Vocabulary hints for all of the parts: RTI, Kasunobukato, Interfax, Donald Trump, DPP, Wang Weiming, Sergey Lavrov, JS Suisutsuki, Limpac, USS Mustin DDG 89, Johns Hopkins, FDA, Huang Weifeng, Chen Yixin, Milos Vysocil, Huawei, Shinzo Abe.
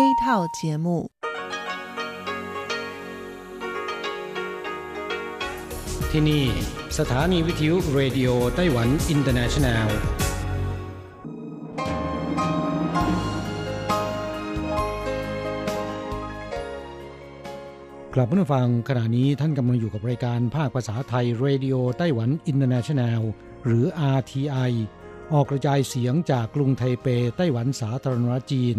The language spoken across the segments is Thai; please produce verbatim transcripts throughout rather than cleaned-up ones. A 套节目。ที่นี่สถานีวิทยุเรดิโอไต้หวันอินเตอร์เนชันแนลกลับมาฟังขณะนี้ท่านกำลังอยู่กับรายการภาคภาษาไทยเรดิโอไต้หวันอินเตอร์เนชันแนลหรือ อาร์ ที ไอ ออกกระจายเสียงจากกรุงไทเปไต้หวันสาธารณรัฐจีน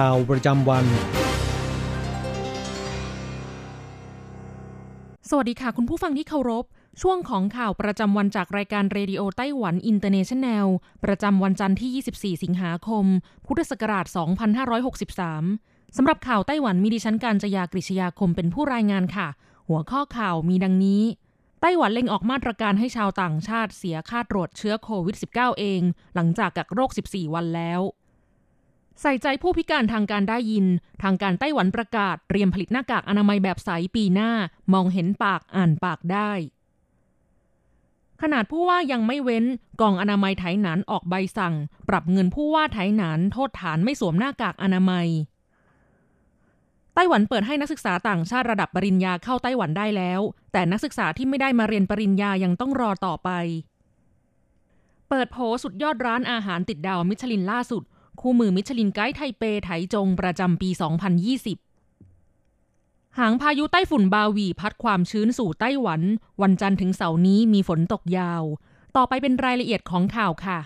ข่าวประจำวันสวัสดีค่ะคุณผู้ฟังที่เคารพช่วงของข่าวประจำวันจากรายการเรดิโอไต้หวันอินเตอร์เนชันแนลประจำวันจันทร์ที่ยี่สิบสี่สิงหาคมพุทธศักราชสองพันห้าร้อยหกสิบสามสำหรับข่าวไต้หวันมีดิฉันกัญจยากฤษยาคมเป็นผู้รายงานค่ะหัวข้อข่าวมีดังนี้ไต้หวันเล็งออกมาตรการให้ชาวต่างชาติเสียค่าตรวจเชื้อโควิด สิบเก้า เองหลังจากกักโรคสิบสี่วันแล้วใส่ใจผู้พิการทางการได้ยินทางการไต้หวันประกาศเตรียมผลิตหน้ากากอนามัยแบบใสปีหน้ามองเห็นปากอ่านปากได้ขนาดผู้ว่ายังไม่เว้นกองอนามัยไถหนานออกใบสั่งปรับเงินผู้ว่าไถหนานโทษฐานไม่สวมหน้ากากอนามัยไต้หวันเปิดให้นักศึกษาต่างชาติระดับปริญญาเข้าไต้หวันได้แล้วแต่นักศึกษาที่ไม่ได้มาเรียนปริญญายังต้องรอต่อไปเปิดโผสุดยอดร้านอาหารติดดาวมิชลินล่าสุดคู่มือมิชลินไกด์ไทเปไถจงประจำปี สองพันยี่สิบหางพายุไต้ฝุ่นบาวีพัดความชื้นสู่ไต้หวันวันจันทร์ถึงเสาร์นี้มีฝนตกยาวต่อไปเป็นรายละเอียดของข่าวค่ะ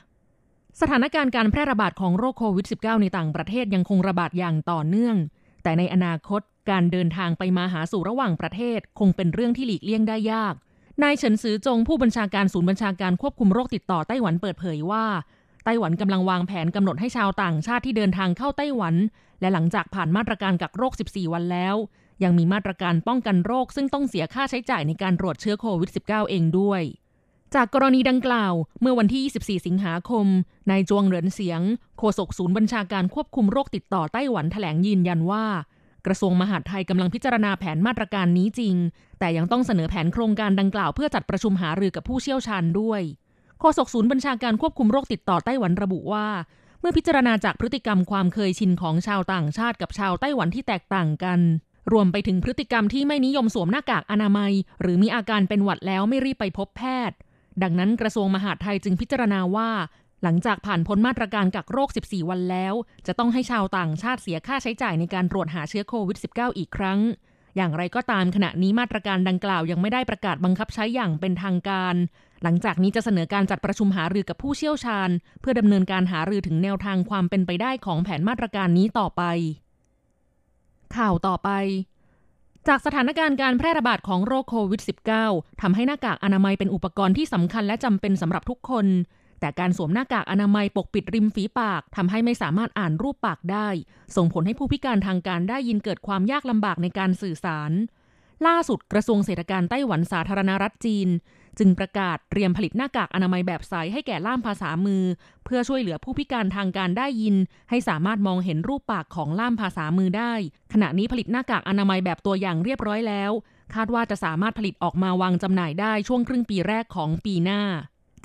สถานการณ์การแพร่ระบาดของโรคโควิด สิบเก้า ในต่างประเทศยังคงระบาดอย่างต่อเนื่องแต่ในอนาคตการเดินทางไปมาหาสู่ระหว่างประเทศคงเป็นเรื่องที่หลีกเลี่ยงได้ยากนายเฉินซือจงผู้บัญชาการศูนย์บัญชาการควบคุมโรคติดต่อไต้หวันเปิดเผยว่าไต้หวันกำลังวางแผนกำหนดให้ชาวต่างชาติที่เดินทางเข้าไต้หวันและหลังจากผ่านมาตรการกักโรคสิบสี่วันแล้วยังมีมาตรการป้องกันโรคซึ่งต้องเสียค่าใช้จ่ายในการตรวจเชื้อโควิด สิบเก้า เองด้วยจากกรณีดังกล่าวเมื่อวันที่ยี่สิบสี่สิงหาคมนายจวงเหรินเสียงโฆษกศูนย์บัญชาการควบคุมโรคติดต่อไต้หวันแถลงยืนยันว่ากระทรวงมหาดไทยกำลังพิจารณาแผนมาตรการนี้จริงแต่ยังต้องเสนอแผนโครงการดังกล่าวเพื่อจัดประชุมหารือกับผู้เชี่ยวชาญด้วยโฆษกศูนย์บัญชาการควบคุมโรคติดต่อไต้หวันระบุว่าเมื่อพิจารณาจากพฤติกรรมความเคยชินของชาวต่างชาติกับชาวไต้หวันที่แตกต่างกันรวมไปถึงพฤติกรรมที่ไม่นิยมสวมหน้ากากอนามัยหรือมีอาการเป็นหวัดแล้วไม่รีบไปพบแพทย์ดังนั้นกระทรวงมหาดไทยจึงพิจารณาว่าหลังจากผ่านพ้นมาตรการกักโรคสิบสี่วันแล้วจะต้องให้ชาวต่างชาติเสียค่าใช้จ่ายในการตรวจหาเชื้อโควิด สิบเก้า อีกครั้งอย่างไรก็ตามขณะนี้มาตรการดังกล่าวยังไม่ได้ประกาศบังคับใช้อย่างเป็นทางการหลังจากนี้จะเสนอการจัดประชุมหารือกับผู้เชี่ยวชาญเพื่อดำเนินการหารือถึงแนวทางความเป็นไปได้ของแผนมาตรการนี้ต่อไปข่าวต่อไปจากสถานการณ์การแพร่ระบาดของโรคโควิด สิบเก้า ทำให้หน้ากากอนามัยเป็นอุปกรณ์ที่สำคัญและจำเป็นสำหรับทุกคนแต่การสวมหน้ากากอนามัยปกปิดริมฝีปากทำให้ไม่สามารถอ่านรูปปากได้ส่งผลให้ผู้พิการทางการได้ยินเกิดความยากลำบากในการสื่อสารล่าสุดกระทรวงเศรษฐการไต้หวันสาธารณรัฐจีนจึงประกาศเตรียมผลิตหน้ากากอนามัยแบบใสให้แก่ล่ามภาษามือเพื่อช่วยเหลือผู้พิการทางการได้ยินให้สามารถมองเห็นรูปปากของล่ามภาษามือได้ขณะนี้ผลิตหน้ากากอนามัยแบบตัวอย่างเรียบร้อยแล้วคาดว่าจะสามารถผลิตออกมาวางจำหน่ายได้ช่วงครึ่งปีแรกของปีหน้า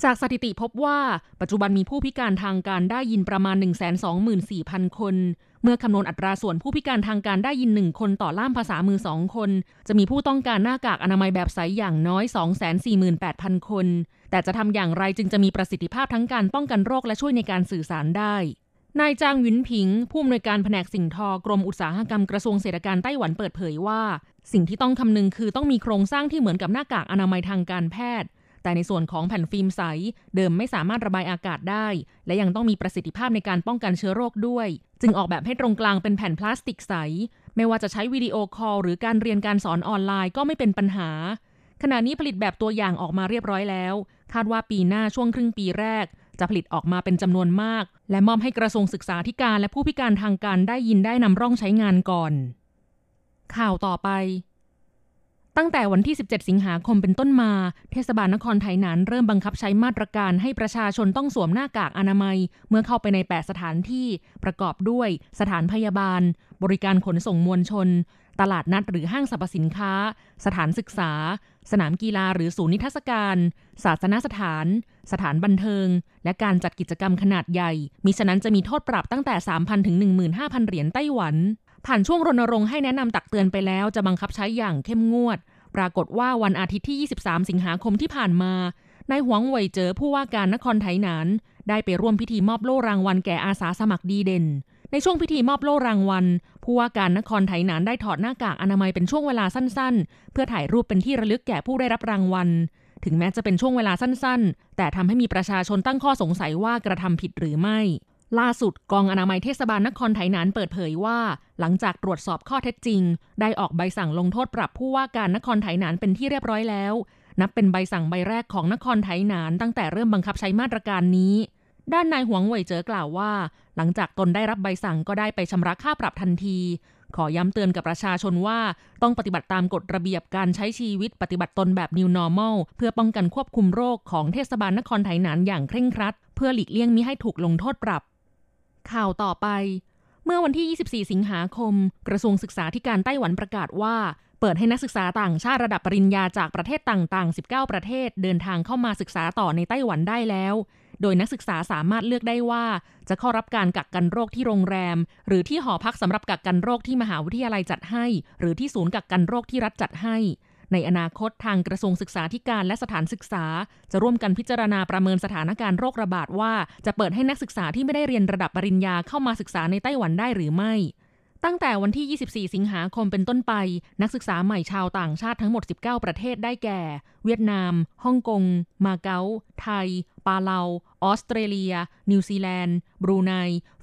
จากสถิติพบว่าปัจจุบันมีผู้พิการทางการได้ยินประมาณ หนึ่งแสนสองหมื่นสี่พันคนเมื่อคำนวณอัตราส่วนผู้พิการทางการได้ยินหนึ่งคนต่อล่ามภาษามือสองคนจะมีผู้ต้องการหน้ากากอนามัยแบบใสอย่างน้อย สองแสนสี่หมื่นแปดพันคนแต่จะทำอย่างไรจึงจะมีประสิทธิภาพทั้งการป้องกันโรคและช่วยในการสื่อสารได้นายจางหวินผิงผู้อำนวยการแผนกสิ่งทอกรมอุตสาหกรรมกระทรวงเศรษฐการไต้หวันเปิดเผยว่าสิ่งที่ต้องคำนึงคือต้องมีโครงสร้างที่เหมือนกับหน้ากากอนามัยทางการแพทย์แต่ในส่วนของแผ่นฟิล์มใสเดิมไม่สามารถระบายอากาศได้และยังต้องมีประสิทธิภาพในการป้องกันเชื้อโรคด้วยจึงออกแบบให้ตรงกลางเป็นแผ่นพลาสติกใสไม่ว่าจะใช้วิดีโอคอลหรือการเรียนการสอนออนไลน์ก็ไม่เป็นปัญหาขณะนี้ผลิตแบบตัวอย่างออกมาเรียบร้อยแล้วคาดว่าปีหน้าช่วงครึ่งปีแรก จะผลิตออกมาเป็นจำนวนมากและมอบให้กระทรวงศึกษาธิการและผู้พิการทางการได้ยินได้นำร่องใช้งานก่อนข่าวต่อไปตั้งแต่วันที่สิบเจ็ดสิงหาคมเป็นต้นมาเทศบาลนครไทยหนานเริ่มบังคับใช้มาตรการให้ประชาชนต้องสวมหน้ากากอนามัยเมื่อเข้าไปในแปดสถานที่ประกอบด้วยสถานพยาบาลบริการขนส่งมวลชนตลาดนัดหรือห้างสรรพสินค้าสถานศึกษาสนามกีฬาหรือศูนย์นิทรรศการศาสนสถานสถานบันเทิงและการจัดกิจกรรมขนาดใหญ่มิฉะนั้นจะมีโทษปรับตั้งแต่ สามพัน ถึง หนึ่งหมื่นห้าพัน เหรียญไต้หวันผ่านช่วงรณรงค์ให้แนะนำตักเตือนไปแล้วจะบังคับใช้อย่างเข้มงวดปรากฏว่าวันอาทิตย์ที่ยี่สิบสามสิงหาคมที่ผ่านมานายหวังไวยเจ๋อผู้ว่าการนครไทหนานได้ไปร่วมพิธีมอบโล่รางวัลแก่อาสาสมัครดีเด่นในช่วงพิธีมอบโล่รางวัลผู้ว่าการนครไทหนานได้ถอดหน้ากากอนามัยเป็นช่วงเวลาสั้นๆเพื่อถ่ายรูปเป็นที่ระลึกแก่ผู้ได้รับรางวัลถึงแม้จะเป็นช่วงเวลาสั้นๆแต่ทำให้มีประชาชนตั้งข้อสงสัยว่ากระทำผิดหรือไม่ล่าสุดกองอนามัยเทศบาลนครไทหนานเปิดเผยว่าหลังจากตรวจสอบข้อเท็จจริงได้ออกใบสั่งลงโทษปรับผู้ว่าการนครไทหนานเป็นที่เรียบร้อยแล้วนับเป็นใบสั่งใบแรกของนครไทหนานตั้งแต่เริ่มบังคับใช้มาตรการนี้ด้านนายหวงไวยเจ๋อกล่าวว่าหลังจากตนได้รับใบสั่งก็ได้ไปชำระค่าปรับทันทีขอย้ำเตือนกับประชาชนว่าต้องปฏิบัติตามกฎระเบียบการใช้ชีวิตปฏิบัติตนแบบ New Normal เพื่อป้องกันควบคุมโรคของเทศบาลนครไทหนานอย่างเคร่งครัดเพื่อหลีกเลี่ยงมิให้ถูกลงโทษปรับข่าวต่อไปเมื่อวันที่ยี่สิบสี่สิงหาคมกระทรวงศึกษาธิการไต้หวันประกาศว่าเปิดให้นักศึกษาต่างชาติระดับปริญญาจากประเทศต่างๆสิบเก้าประเทศเดินทางเข้ามาศึกษาต่อในไต้หวันได้แล้วโดยนักศึกษาสามารถเลือกได้ว่าจะเข้ารับการกักกันโรคที่โรงแรมหรือที่หอพักสำหรับกักกันโรคที่มหาวิทยาลัยจัดให้หรือที่ศูนย์กักกันโรคที่รัฐจัดให้ในอนาคตทางกระทรวงศึกษาธิการและสถานศึกษาจะร่วมกันพิจารณาประเมินสถานการณ์โรคระบาดว่าจะเปิดให้นักศึกษาที่ไม่ได้เรียนระดับปริญญาเข้ามาศึกษาในไต้หวันได้หรือไม่ตั้งแต่วันที่ยี่สิบสี่สิงหาคมเป็นต้นไปนักศึกษาใหม่ชาวต่างชาติทั้งหมดสิบเก้าประเทศได้แก่เวียดนามฮ่องกงมาเก๊าไทยปาเลาออสเตรเลียนิวซีแลนด์บรูไน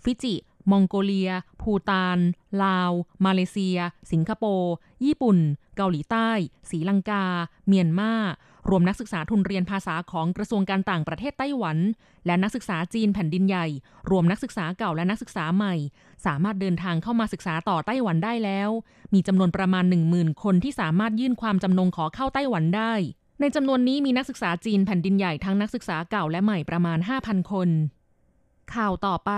ฟิจิมองโกเลียภูฏานลาวมาเลเซียสิงคโปร์ญี่ปุ่นเกาหลีใต้ศรีลังกาเมียนมารวมนักศึกษาทุนเรียนภาษาของกระทรวงการต่างประเทศไต้หวันและนักศึกษาจีนแผ่นดินใหญ่รวมนักศึกษาเก่าและนักศึกษาใหม่สามารถเดินทางเข้ามาศึกษาต่อไต้หวันได้แล้วมีจำนวนประมาณ หนึ่งหมื่นคนที่สามารถยื่นความจำนงขอเข้าไต้หวันได้ในจำนวนนี้มีนักศึกษาจีนแผ่นดินใหญ่ทั้งนักศึกษาเก่าและใหม่ประมาณ ห้าพันคนข่าวต่อไป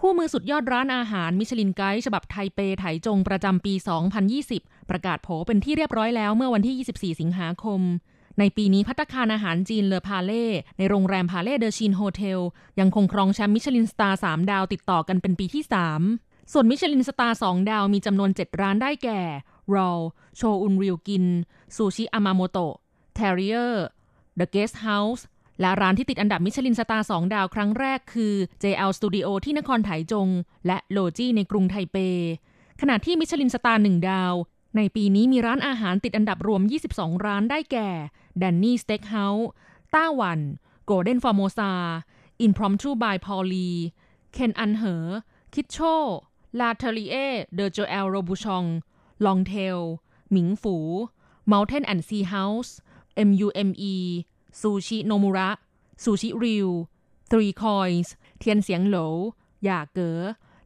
คู่มือสุดยอดร้านอาหารมิชลินไกด์ฉบับไทเปไถจงประจำปีสองพันยี่สิบประกาศโผเป็นที่เรียบร้อยแล้วเมื่อวันที่ยี่สิบสี่สิงหาคมในปีนี้ภัตตาคารอาหารจีนเลอพาเล่ในโรงแรมพาเล่เดอชินโฮเทลยังคงครองแชมป์มิชลินสตาร์สามดาวติดต่อกันเป็นปีที่สามส่วนมิชลินสตาร์สองดาวมีจำนวนเจ็ดร้านได้แก่ Raw โชอุนริวกินซูชิอามาโมโตะ Terrier The Guest Houseและร้านที่ติดอันดับมิชลินสตาร์สองดาวครั้งแรกคือ เจ แอล Studio ที่นครไถจงและโลจี้ในกรุงไทเปขณะที่มิชลินสตาร์หนึ่งดาวในปีนี้มีร้านอาหารติดอันดับรวมยี่สิบสองร้านได้แก่ Danny Steakhouse ต้าหวัน Golden Formosa Impromptu by Paulie Ken Anhe Kitcho L'Atelier de Joel Robuchon Longtail หมิงฝู Mountain and Sea House เอ็ม ยู เอ็ม อีซูชิโนมุระซูชิริวสาม Coins เทียนเสียงโหลหย่าเก๋อ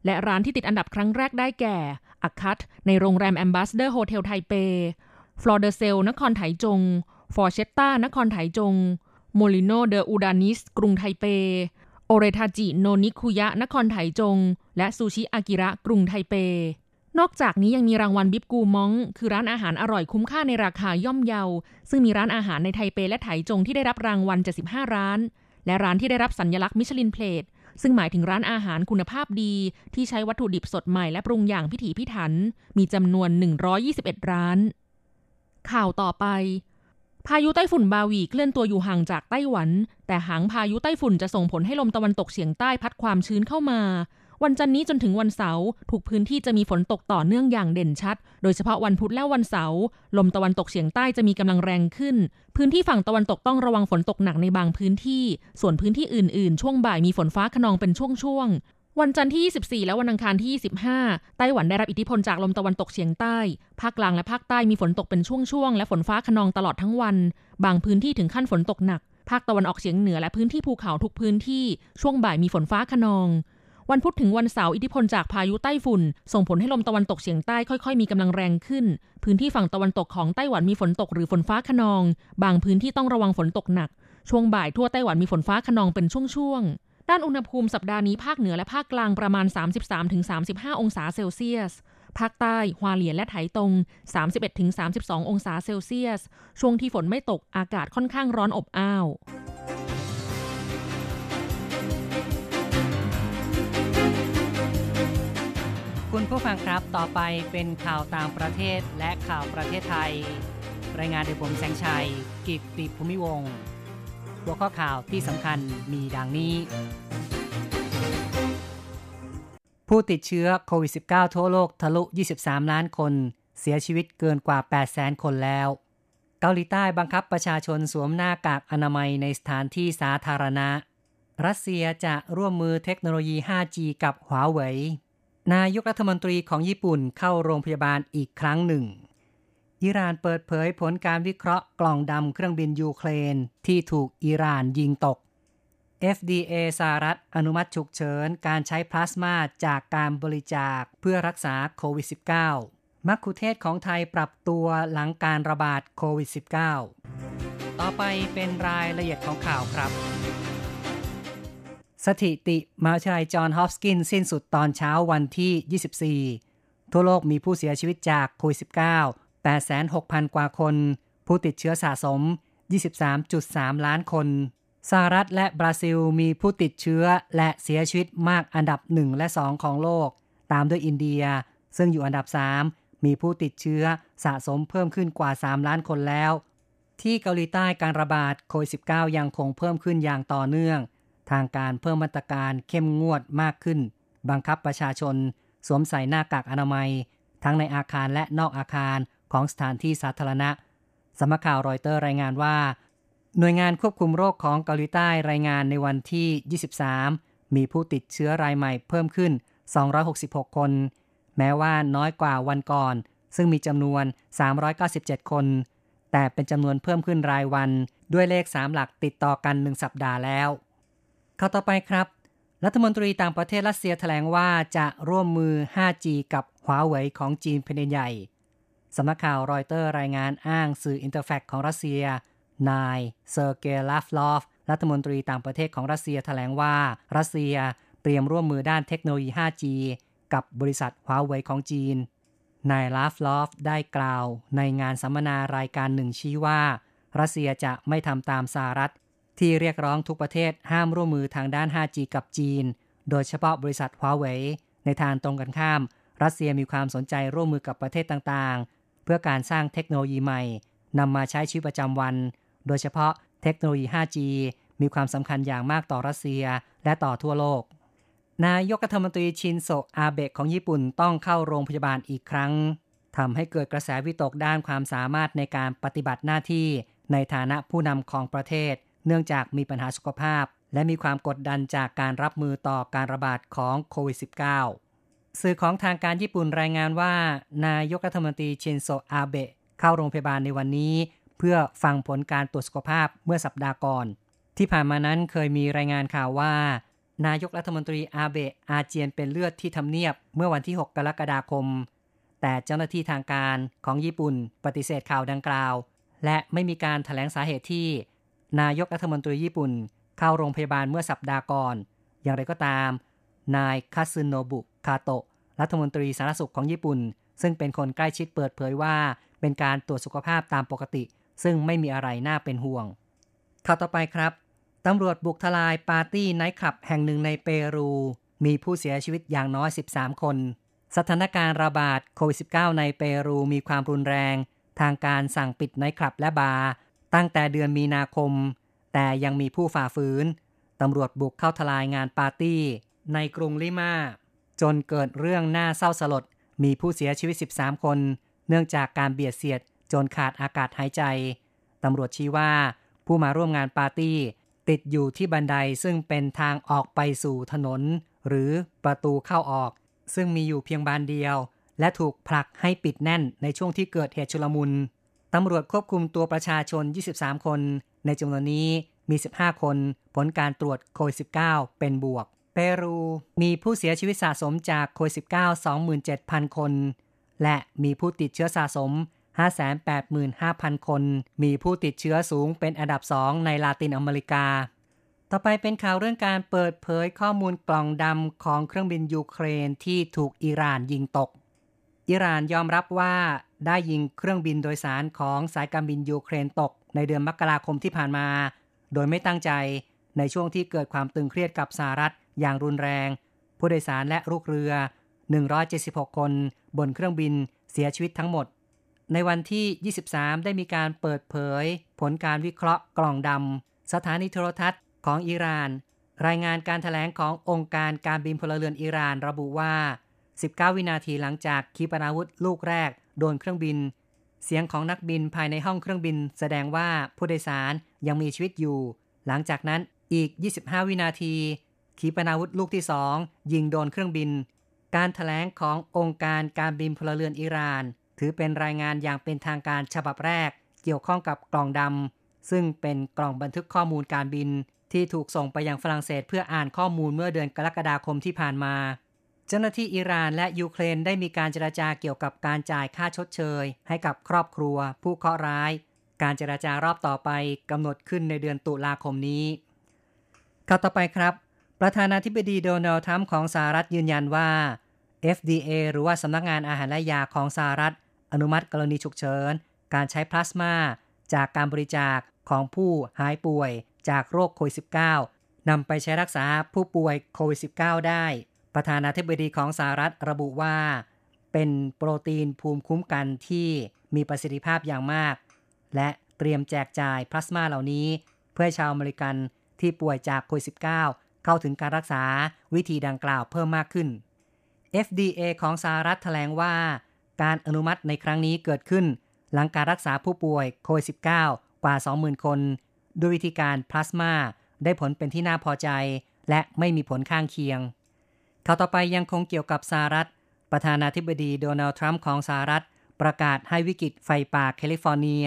และร้านที่ติดอันดับครั้งแรกได้แก่อัคคัตในโรงแรม Ambassador Hotel ไทเปฟลอเดอร์เซลนครไถจงฟอร์เชตตานครไถจงโมลิโนเดออูดานิสกรุงไทเปโอเรทาจิโนนิคุยะนครไถจงและซูชิอากิระกรุงไทเปนอกจากนี้ยังมีรางวัลบิบกูม้องคือร้านอาหารอร่อยคุ้มค่าในราคาย่อมเยาซึ่งมีร้านอาหารในไทเปและไถจงที่ได้รับรางวัลเจ็ดสิบห้าร้านและร้านที่ได้รับสัญลักษณ์มิชลินเพลทซึ่งหมายถึงร้านอาหารคุณภาพดีที่ใช้วัตถุดิบสดใหม่และปรุงอย่างพิถีพิถันมีจำนวนหนึ่งร้อยยี่สิบเอ็ดร้านข่าวต่อไปพายุไต้ฝุ่นบาวีเคลื่อนตัวอยู่ห่างจากไต้หวันแต่หางพายุไต้ฝุ่นจะส่งผลให้ลมตะวันตกเฉียงใต้พัดความชื้นเข้ามาวันจันทร์นี้จนถึงวันเสาร์ทุกพื้นที่จะมีฝนตกต่อเนื่องอย่างเด่นชัดโดยเฉพาะวันพุธและวันเสาร์ลมตะวันตกเฉียงใต้จะมีกำลังแรงขึ้นพื้นที่ฝั่งตะวันตกต้องระวังฝนตกหนักในบางพื้นที่ส่วนพื้นที่อื่นๆช่วงบ่ายมีฝนฟ้าคะนองเป็นช่วงๆวันจันทร์ที่ยี่สิบสี่และวันอังคารที่ยี่สิบห้าไต้หวันได้รับอิทธิพลจากลมตะวันตกเฉียงใต้ภาคกลางและภาคใต้มีฝนตกเป็นช่วงๆและฝนฟ้าคะนองตลอดทั้งวันบางพื้นที่ถึงขั้นฝนตกหนัก ภาคตะวันออกเฉียงเหนือและพื้นที่ภูเขาทุกพื้นที่ช่วงบ่ายมีฝนฟ้าคะนองวันพุธถึงวันเสาร์อิทธิพลจากพายุไต้ฝุ่นส่งผลให้ลมตะวันตกเฉียงใต้ค่อยๆมีกำลังแรงขึ้นพื้นที่ฝั่งตะวันตกของไต้หวันมีฝนตกหรือฝนฟ้าคะนองบางพื้นที่ต้องระวังฝนตกหนักช่วงบ่ายทั่วไต้หวันมีฝนฟ้าคะนองเป็นช่วงๆด้านอุณหภูมิสัปดาห์นี้ภาคเหนือและภาคกลางประมาณ สามสิบสามถึงสามสิบห้า องศาเซลเซียสภาคใต้ฮวาเหลียนและไถตง สามสิบเอ็ดถึงสามสิบสอง องศาเซลเซียสช่วงที่ฝนไม่ตกอากาศค่อนข้างร้อนอบอ้าวคุณผู้ฟังครับต่อไปเป็นข่าวต่างประเทศและข่าวประเทศไทยรายงานโดยผมแสงชัยกิตติภูมิวงศ์หัวข้อข่าวที่สำคัญมีดังนี้ผู้ติดเชื้อโควิด สิบเก้า ทั่วโลกทะลุ ยี่สิบสามล้านคนเสียชีวิตเกินกว่า แปดแสนคนแล้วเกาหลีใต้บังคับประชาชนสวมหน้ากากอนามัยในสถานที่สาธารณะรัสเซียจะร่วมมือเทคโนโลยี ห้าจี กับ Huawei นายกรัฐมนตรีของญี่ปุ่นเข้าโรงพยาบาลอีกครั้งหนึ่งอิหร่านเปิดเผยผลการวิเคราะห์กล่องดำเครื่องบินยูเครนที่ถูกอิหร่านยิงตกเอฟ ดี เอ สหรัฐอนุมัติฉุกเฉินการใช้พลาสมาจากการบริจาคเพื่อรักษาโควิด สิบเก้า มัคคุเทศของไทยปรับตัวหลังการระบาดโควิด สิบเก้า ต่อไปเป็นรายละเอียดของข่าวครับสถิติมหาวิทยาลัยจอห์นฮอปกินส์สิ้นสุดตอนเช้าวันที่ ยี่สิบสี่ ทั่วโลกมีผู้เสียชีวิตจากโควิด สิบเก้า แปดแสนหกพัน กว่าคนผู้ติดเชื้อสะสม ยี่สิบสามจุดสามล้านคนสหรัฐและบราซิลมีผู้ติดเชื้อและเสียชีวิตมากอันดับหนึ่งและสองของโลกตามด้วยอินเดียซึ่งอยู่อันดับสามมีผู้ติดเชื้อสะสมเพิ่มขึ้นกว่าสามล้านคนแล้วที่เกาหลีใต้การระบาดโควิด สิบเก้า ยังคงเพิ่มขึ้นอย่างต่อเนื่องทางการเพิ่มมาตรการเข้มงวดมากขึ้นบังคับประชาชนสวมใส่หน้ากากอนามัยทั้งในอาคารและนอกอาคารของสถานที่สาธารณะสำนักข่าวรอยเตอร์รายงานว่าหน่วยงานควบคุมโรคของเกาหลีใต้รายงานในวันที่ ยี่สิบสาม มีผู้ติดเชื้อรายใหม่เพิ่มขึ้น สองร้อยหกสิบหกคนแม้ว่าน้อยกว่าวันก่อนซึ่งมีจำนวน สามร้อยเก้าสิบเจ็ดคนแต่เป็นจำนวนเพิ่มขึ้นรายวันด้วยเลขสามหลักติดต่อกันหนึ่งสัปดาห์แล้วข่าวต่อไปครับรัฐมนตรีต่างประเทศรัสเซียแถลงว่าจะร่วมมือ ห้าจี กับ Huawei ของจีนเป็นใหญ่สำนักข่าวรอยเตอร์รายงานอ้างสื่อ Interfax ของรัสเซียนายเซอร์เกย์ลาฟลอฟรัฐมนตรีต่างประเทศของรัสเซียแถลงว่ารัสเซียเตรียมร่วมมือด้านเทคโนโลยี ห้าจี กับบริษัท Huawei ของจีนนายลาฟลอฟได้กล่าวในงานสัมมนารายการหนึ่งชี้ว่ารัสเซียจะไม่ทำตามสหรัฐที่เรียกร้องทุกประเทศห้ามร่วมมือทางด้าน ห้าจี กับจีนโดยเฉพาะบริษัท Huawei ในทางตรงกันข้ามรัสเซียมีความสนใจร่วมมือกับประเทศต่างๆเพื่อการสร้างเทคโนโลยีใหม่นำมาใช้ชีวิตประจำวันโดยเฉพาะเทคโนโลยี ห้าจี มีความสำคัญอย่างมากต่อรัสเซียและต่อทั่วโลกนายกรัฐมนตรีชินโซะอาเบะของญี่ปุ่นต้องเข้าโรงพยาบาลอีกครั้งทำให้เกิดกระแสวิตกด้านความสามารถในการปฏิบัติหน้าที่ในฐานะผู้นำของประเทศเนื่องจากมีปัญหาสุขภาพและมีความกดดันจากการรับมือต่อการระบาดของโควิด สิบเก้า สื่อของทางการญี่ปุ่นรายงานว่านายกรัฐมนตรีชินโซะอาเบะเข้าโรงพยาบาลในวันนี้เพื่อฟังผลการตรวจสุขภาพเมื่อสัปดาห์ก่อนที่ผ่านมานั้นเคยมีรายงานข่าวว่านายกรัฐมนตรีอาเบะอาเจียนเป็นเลือดที่ทำเนียบเมื่อวันที่หกกรกฎาคมแต่เจ้าหน้าที่ทางการของญี่ปุ่นปฏิเสธข่าวดังกล่าวและไม่มีการแถลงสาเหตุที่นายกรัฐมนตรีญี่ปุ่นเข้าโรงพยาบาลเมื่อสัปดาห์ก่อนอย่างไรก็ตามนายคาซึโนบุคาโตะรัฐมนตรีสาธารณสุขของญี่ปุ่นซึ่งเป็นคนใกล้ชิดเปิดเผยว่าเป็นการตรวจสุขภาพตามปกติซึ่งไม่มีอะไรน่าเป็นห่วงข่าวต่อไปครับตำรวจบุกทลายปาร์ตี้ไนท์คลับแห่งหนึ่งในเปรูมีผู้เสียชีวิตอย่างน้อยสิบสามคนสถานการณ์ระบาดโควิด สิบเก้า ในเปรูมีความรุนแรงทางการสั่งปิดไนท์คลับและบาร์ตั้งแต่เดือนมีนาคมแต่ยังมีผู้ฝ่าฝืนตำรวจบุกเข้าทลายงานปาร์ตี้ในกรุงลิมาจนเกิดเรื่องน่าเศร้าสลดมีผู้เสียชีวิตสิบสามคนเนื่องจากการเบียดเสียดจนขาดอากาศหายใจตำรวจชี้ว่าผู้มาร่วมงานปาร์ตี้ติดอยู่ที่บันไดซึ่งเป็นทางออกไปสู่ถนนหรือประตูเข้าออกซึ่งมีอยู่เพียงบานเดียวและถูกผลักให้ปิดแน่นในช่วงที่เกิดเหตุชุลมุนตำรวจควบคุมตัวประชาชนยี่สิบสามคนในจำนวนนี้ มีสิบห้าคนผลการตรวจโควิด สิบเก้า เป็นบวกเปรูมีผู้เสียชีวิตสะสมจากโควิด สิบเก้า สองหมื่นเจ็ดพัน คนและมีผู้ติดเชื้อสะสม ห้าแสนแปดหมื่นห้าพัน คนมีผู้ติดเชื้อสูงเป็นอันดับสองในลาตินอเมริกาต่อไปเป็นข่าวเรื่องการเปิดเผยข้อมูลกล่องดำของเครื่องบินยูเครนที่ถูกอิหร่านยิงตกอิหร่านยอมรับว่าได้ยิงเครื่องบินโดยสารของสายการบินยูเครนตกในเดือนมกราคมที่ผ่านมาโดยไม่ตั้งใจในช่วงที่เกิดความตึงเครียดกับสหรัฐอย่างรุนแรงผู้โดยสารและลูกเรือหนึ่งร้อยเจ็ดสิบหกคนบนเครื่องบินเสียชีวิตทั้งหมดในวันที่ยี่สิบสามได้มีการเปิดเผยผลการวิเคราะห์กล่องดำสถานีโทรทัศน์ของอิหร่านรายงานการแถลงขององค์การการบินพลเรือนอิหร่านระบุว่าสิบเก้าวินาทีหลังจากขีปนาวุธลูกแรกโดนเครื่องบินเสียงของนักบินภายในห้องเครื่องบินแสดงว่าผู้โดยสารยังมีชีวิตอยู่หลังจากนั้นอีกยี่สิบห้าวินาทีขีปนาวุธลูกที่สองยิงโดนเครื่องบินการแถลงขององค์การการบินพลเรือนอิหร่านถือเป็นรายงานอย่างเป็นทางการฉบับแรกเกี่ยวข้องกับกล่องดำซึ่งเป็นกล่องบันทึกข้อมูลการบินที่ถูกส่งไปยังฝรั่งเศสเพื่ออ่านข้อมูลเมื่อเดือนกรกฎาคมที่ผ่านมาเจ้าหน้าที่อิหร่านและยูเครนได้มีการเจรจาเกี่ยวกับการจ่ายค่าชดเชยให้กับครอบครัวผู้เคราะห์ร้ายการเจรจารอบต่อไปกำหนดขึ้นในเดือนตุลาคมนี้ข่าวต่อไปครับประธานาธิบดีโดนัลด์ทรัมป์ของสหรัฐยืนยันว่า เอฟ ดี เอ หรือว่าสำนักงานอาหารและยาของสหรัฐอนุมัติกรณีฉุกเฉินการใช้พลาสมาจากการบริจาคของผู้หายป่วยจากโรคโควิด สิบเก้า นำไปใช้รักษาผู้ป่วยโควิด สิบเก้า ได้ประธานาธิบดีของสหรัฐระบุว่าเป็นโปรตีนภูมิคุ้มกันที่มีประสิทธิภาพอย่างมากและเตรียมแจกจ่ายพลาสมาเหล่านี้เพื่อชาวอเมริกันที่ป่วยจากโควิด สิบเก้า เข้าถึงการรักษาวิธีดังกล่าวเพิ่มมากขึ้น เอฟ ดี เอ ของสหรัฐแถลงว่าการอนุมัติในครั้งนี้เกิดขึ้นหลังการรักษาผู้ป่วยโควิด สิบเก้า กว่า สองหมื่น คนด้วยวิธีการพลาสมาได้ผลเป็นที่น่าพอใจและไม่มีผลข้างเคียงข่าวต่อไปยังคงเกี่ยวกับสหรัฐประธานาธิบดีโดนัลด์ทรัมป์ของสหรัฐประกาศให้วิกฤตไฟป่าแคลิฟอร์เนีย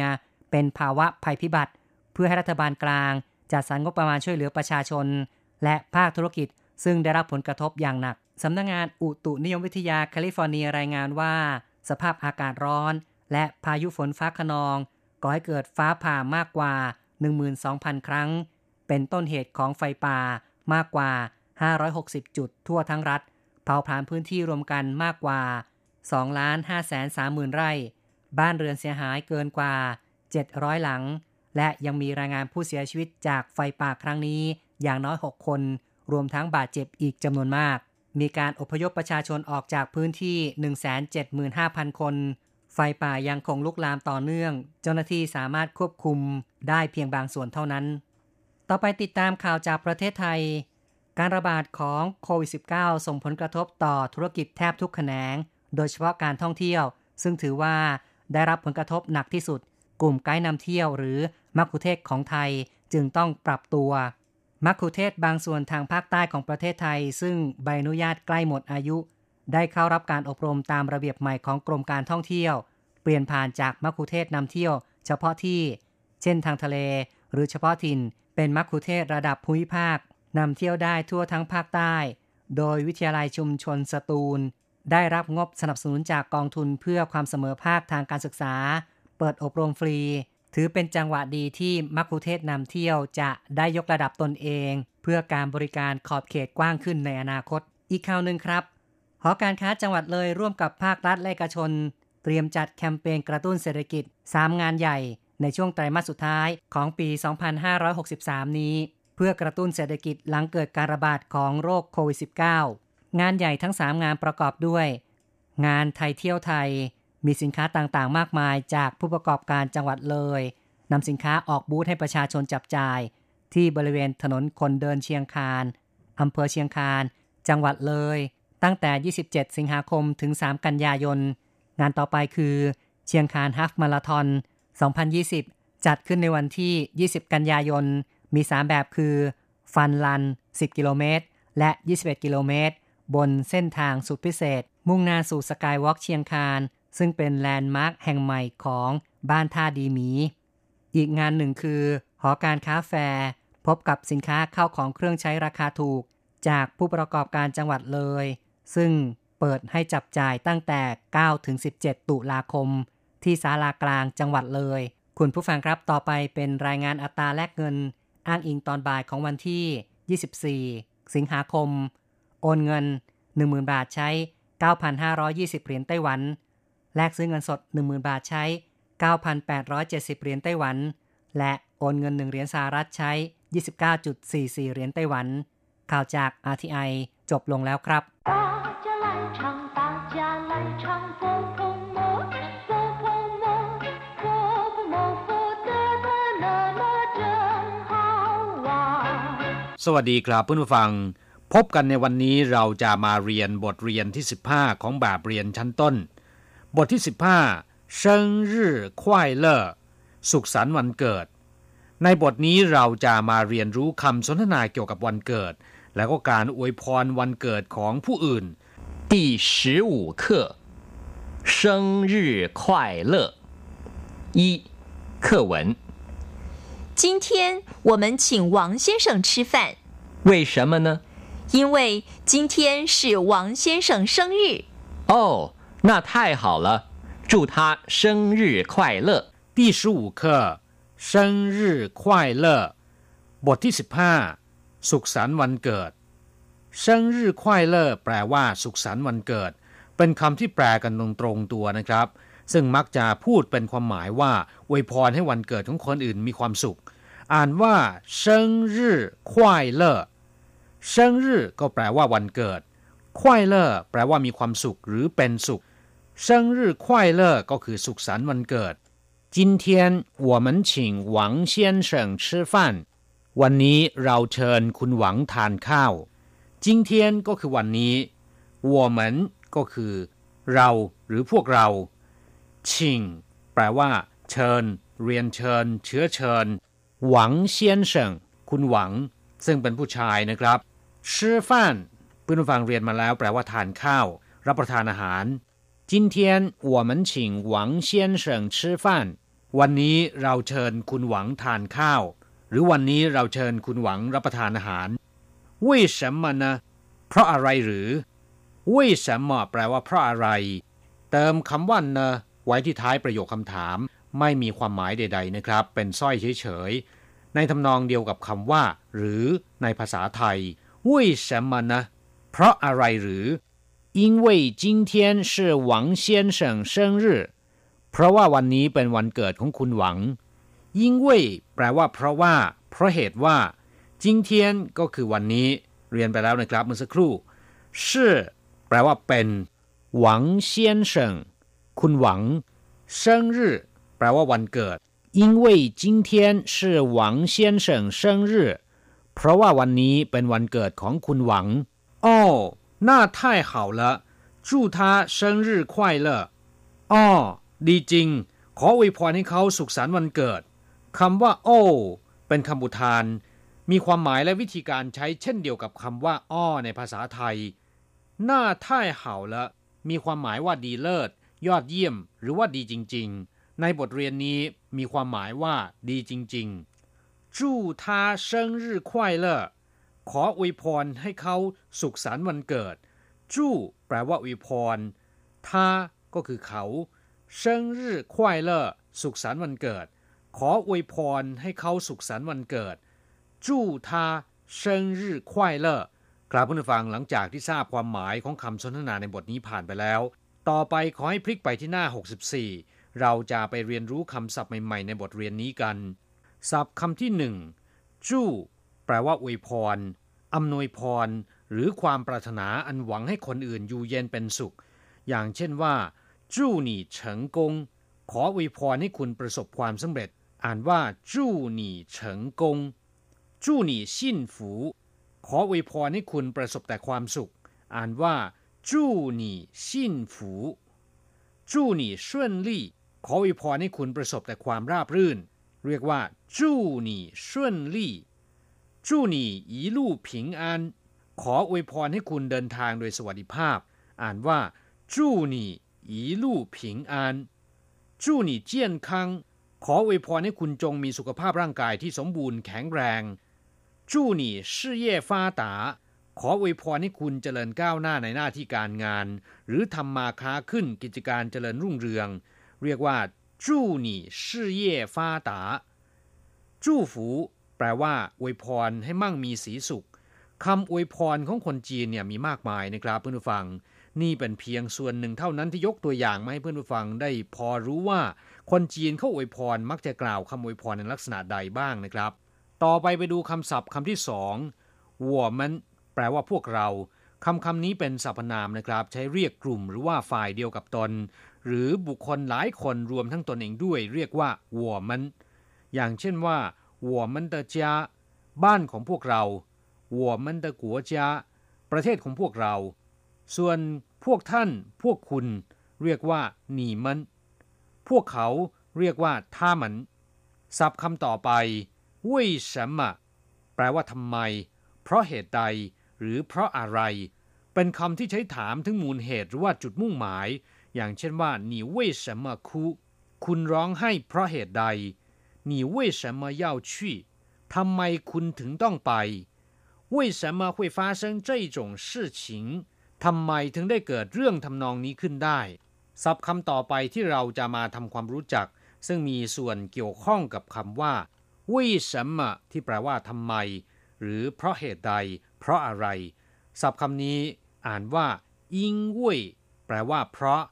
เป็นภาวะภัยพิบัติเพื่อให้รัฐบาลกลางจัดสรรงบประมาณช่วยเหลือประชาชนและภาคธุรกิจซึ่งได้รับผลกระทบอย่างหนักสำนักงานอุตุนิยมวิทยาแคลิฟอร์เนียรายงานว่าสภาพอากาศร้อนและพายุฝนฟ้าคะนองก่อให้เกิดฟ้าผ่ามากกว่า หนึ่งหมื่นสองพัน ครั้งเป็นต้นเหตุของไฟป่ามากกว่าห้าร้อยหกสิบ จุดทั่วทั้งรัฐเผาผลาญพื้นที่รวมกันมากกว่า สองล้านห้าแสนสามหมื่น ไร่บ้านเรือนเสียหายเกินกว่าเจ็ดร้อยหลังและยังมีรายงานผู้เสียชีวิตจากไฟป่าครั้งนี้อย่างน้อยหกคนรวมทั้งบาดเจ็บอีกจำนวนมากมีการอพยพประชาชนออกจากพื้นที่ หนึ่งแสนเจ็ดหมื่นห้าพัน คนไฟป่ายังคงลุกลามต่อเนื่องเจ้าหน้าที่สามารถควบคุมได้เพียงบางส่วนเท่านั้นต่อไปติดตามข่าวจากประเทศไทยการระบาดของโควิด สิบเก้า ส่งผลกระทบต่อธุรกิจแทบทุกแขนงโดยเฉพาะการท่องเที่ยวซึ่งถือว่าได้รับผลกระทบหนักที่สุดกลุ่มไกด์นำเที่ยวหรือมัคคุเทศก์ของไทยจึงต้องปรับตัวมัคคุเทศก์บางส่วนทางภาคใต้ของประเทศไทยซึ่งใบอนุญาตใกล้หมดอายุได้เข้ารับการอบรมตามระเบียบใหม่ของกรมการท่องเที่ยวเปลี่ยนผ่านจากมัคคุเทศก์นำเที่ยวเฉพาะที่เช่นทางทะเลหรือเฉพาะถิ่นเป็นมัคคุเทศก์ระดับภูมิภาคนำเที่ยวได้ทั่วทั้งภาคใต้โดยวิทยาลัยชุมชนสตูลได้รับงบสนับสนุนจากกองทุนเพื่อความเสมอภาคทางการศึกษาเปิดอบรมฟรีถือเป็นจังหวะดีที่มัคคุเทศก์นำเที่ยวจะได้ยกระดับตนเองเพื่อการบริการขอบเขตกว้างขึ้นในอนาคตอีกข่าวนึงครับหอการค้าจังหวัดเลยร่วมกับภาครัฐและเอกชนเตรียมจัดแคมเปญกระตุ้นเศรษฐกิจสามงานใหญ่ในช่วงไตรมาสสุดท้ายของปีสองพันห้าร้อยหกสิบสามนี้เพื่อกระตุ้นเศรษฐกิจหลังเกิดการระบาดของโรคโควิด สิบเก้า งานใหญ่ทั้งสามงานประกอบด้วยงานไทยเที่ยวไทยมีสินค้าต่างๆมากมายจากผู้ประกอบการจังหวัดเลยนำสินค้าออกบูธให้ประชาชนจับจ่ายที่บริเวณถนนคนเดินเชียงคานอำเภอเชียงคานจังหวัดเลยตั้งแต่ยี่สิบเจ็ดสิงหาคมถึงสามกันยายนงานต่อไปคือเชียงคานฮาล์ฟมาราธอนสองพันยี่สิบจัดขึ้นในวันที่ยี่สิบกันยายนมีสามแบบคือฟันลันสิบกิโลเมตรและยี่สิบเอ็ดกิโลเมตรบนเส้นทางสุดพิเศษมุ่งหน้าสู่สกายวอล์กเชียงคานซึ่งเป็นแลนด์มาร์คแห่งใหม่ของบ้านท่าดีหมีอีกงานหนึ่งคือหอการค้าแฟร์ พบกับสินค้าข้าวของเครื่องใช้ราคาถูกจากผู้ประกอบการจังหวัดเลยซึ่งเปิดให้จับจ่ายตั้งแต่ เก้าถึงสิบเจ็ด ตุลาคมที่ศาลากลางจังหวัดเลยคุณผู้ฟังครับต่อไปเป็นรายงานอัตราแลกเงินอ้างอิงตอนบ่ายของวันที่ยี่สิบสี่สิงหาคมโอนเงิน หนึ่งหมื่น บาทใช้ เก้าพันห้าร้อยยี่สิบ เหรียญไต้หวันแลกซื้อเงินสด หนึ่งหมื่น บาทใช้ เก้าพันแปดร้อยเจ็ดสิบ เหรียญไต้หวันและโอนเงินหนึ่งเหรียญสหรัฐใช้ ยี่สิบเก้าจุดสี่สี่ เหรียญไต้หวันข่าวจาก อาร์ ที ไอ จบลงแล้วครับสวัสดีครับเพื่อนผู้ฟังพบกันในวันนี้เราจะมาเรียนบทเรียนที่สิบห้าของแบบเรียนชั้นต้นบทที่สิบห้าเซิงรื่อควายเล่อสุขสันต์วันเกิดในบทนี้เราจะมาเรียนรู้คำสนทนาเกี่ยวกับวันเกิดและก็การอวยพรวันเกิดของผู้อื่นที่สิบห้า课生日快乐一课文今天我们请王先生吃饭。为什么呢？因为今天是王先生生日。哦，那太好了，祝他生日快乐。第十五课，生日快乐。บทที่สิบห้าสุขสันต์วันเกิด生日快乐แปลว่าสุขสันต์วันเกิดเป็นคำที่แปลกันตรงตรงตัวนะครับซึ่งมักจะพูดเป็นความหมายว่าอวยพรให้วันเกิดของคนอื่นมีความสุขอ่านว่าเซิงรื่อควายเล่อเซิงรื่อก็แปลว่าวันเกิดควายเล่อแปลว่ามีความสุขหรือเป็นสุขเซิงรื่อควายเล่อก็คือสุขสันต์วันเกิด今天我们请王先生吃饭วันนี้เราเชิญคุณหวังทานข้าว今天ก็คือวันนี้我们ก็คือเราหรือพวกเราชิงแปลว่าเชิญเรียนเชิญเชื้อเชิญหวังเซียนเฉิงคุณหวังซึ่งเป็นผู้ชายนะครับชื่อฟั่นเพื่อนฟังเรียนมาแล้วแปลว่าทานข้าวรับประทานอาหาร今天我们请王先生吃饭วันนี้เราเชิญคุณหวังทานข้าวหรือวันนี้เราเชิญคุณหวังรับประทานอาหาร为什么呢เพราะอะไรหรือ为什么แปลว่าเพราะอะไรเติมคำว่านะไว้ที่ท้ายประโยคคำถามไม่มีความหมายใดๆนะครับเป็นสร้อยเฉยๆในทำนองเดียวกับคำว่าหรือในภาษาไทย为什么呢เพราะอะไรหรือ因为今天是王先生生日เพราะว่าวันนี้เป็นวันเกิดของคุณหวัง因为แปลว่าเพราะว่าเพราะเหตุว่า今天ก็คือวันนี้เรียนไปแล้วนะครับเมื่อสักครู่是แปลว่าเป็นหวัง先生คุณหวัง生日แปลว่าวันเกิด因为今天是王先生生日เพราะว่าวันนี้เป็นวันเกิดของคุณหวังอ๋อ那太好了祝他生日快乐อ๋อดีจริงขออวยพรให้เขาสุขสันต์วันเกิดคำว่าอ๋อเป็นคำอุทานมีความหมายและวิธีการใช้เช่นเดียวกับคำว่าอ้อในภาษาไทย那太好了มีความหมายว่าดีเลิศยอดเยี่ยมหรือว่าดีจริงๆในบทเรียนนี้มีความหมายว่าดีจริงๆจู้ท่าเซิงรื่อควายเล่อขออวยพรให้เขาสุขสันต์วันเกิดจู้แปลว่าอวยพรท่าก็คือเขาเซิงรื่อควายเล่อสุขสันต์วันเกิดขออวยพรให้เขาสุขสันต์วันเกิดจู้ท่าเซิงรื่อควายเล่อกล่าวเพื่อนฟังหลังจากที่ทราบความหมายของคำสนทนาในบทนี้ผ่านไปแล้วต่อไปขอให้พลิกไปที่หน้าหกสิบสี่เราจะไปเรียนรู้คำศัพท์ใหม่ๆในบทเรียนนี้กันศัพท์คำที่หนึ่งจู้แปลว่าอวยพรอำนวยพรหรือความปรารถนาอันหวังให้คนอื่นอยู่เย็นเป็นสุขอย่างเช่นว่าจู้หนี่เฉิงกงขออวยพรให้คุณประสบความสำเร็จอ่านว่าจู้หนี่เฉิงกงจู้หนี่ชิ่นฝูขออวยพรให้คุณประสบแต่ความสุขอ่านว่าจู้หนี่ชิ่นฝูจู้หนี่ส่วนลี่ขออวยพรให้คุณประสบแต่ความราบรื่นเรียกว่าจู้หนี่ส่วนลี่จู้หนี่อีลู่ผิงอันขออวยพรให้คุณเดินทางโดยสวัสดิภาพอ่านว่าจู้หนี่อีลู่ผิงอันจู้หนี่เจี้ยนคังขออวยพรให้คุณจงมีสุขภาพร่างกายที่สมบูรณ์แข็งแรง จู้หนี่ชื่อเย่ฟ้าตาขออวยพรให้คุณเจริญก้าวหน้าในหน้าที่การงานหรือทำมาค้าขึ้นกิจการเจริญรุ่งเรืองเรียกว่าจู้หนี่ชื่อเย่ฟ้าตาจู้ฝูแปลว่าอวยพรให้มั่งมีสีสุขคำอวยพรของคนจีนเนี่ยมีมากมายนะครับเพื่อนผู้ฟังนี่เป็นเพียงส่วนหนึ่งเท่านั้นที่ยกตัวอย่างมาให้เพื่อนผู้ฟังได้พอรู้ว่าคนจีนเขาอวยพรมักจะกล่าวคำอวยพรในลักษณะใดบ้างนะครับต่อไปไปดูคำศัพท์คำที่สองวัวมันแปลว่าพวกเราคำคำนี้เป็นสรรพนามนะครับใช้เรียกกลุ่มหรือว่าฝ่ายเดียวกับตนหรือบุคคลหลายคนรวมทั้งตนเองด้วยเรียกว่าวัวมันอย่างเช่นว่าวัวมันเตอเจียบ้านของพวกเราวัวมันเตอกัวเจียประเทศของพวกเราส่วนพวกท่านพวกคุณเรียกว่าหนีมันพวกเขาเรียกว่าท่ามันศัพท์คำต่อไปเว่ยฉ่ำแปลว่าทำไมเพราะเหตุใดหรือเพราะอะไรเป็นคำที่ใช้ถามถึงมูลเหตุหรือว่าจุดมุ่งหมายอย่างเช่นว่าหนีเว่ยฉ่ำคุคุณร้องไห้เพราะเหตุใดหนีเว่ยฉ่ำย่าวชี่ทำไมคุณถึงต้องไปเว่ยฉ่ำ会发生这种事情ทำไมถึงได้เกิดเรื่องทำนองนี้ขึ้นได้ศัพท์คำต่อไปที่เราจะมาทำความรู้จักซึ่งมีส่วนเกี่ยวข้องกับคำว่าวิสัมะที่แปลว่าทำไมหรือเพราะเหตุใดเพราะอะไรศัพท์คำนี้อ่านว่าอิงเว่ยแปลว่าเพราะ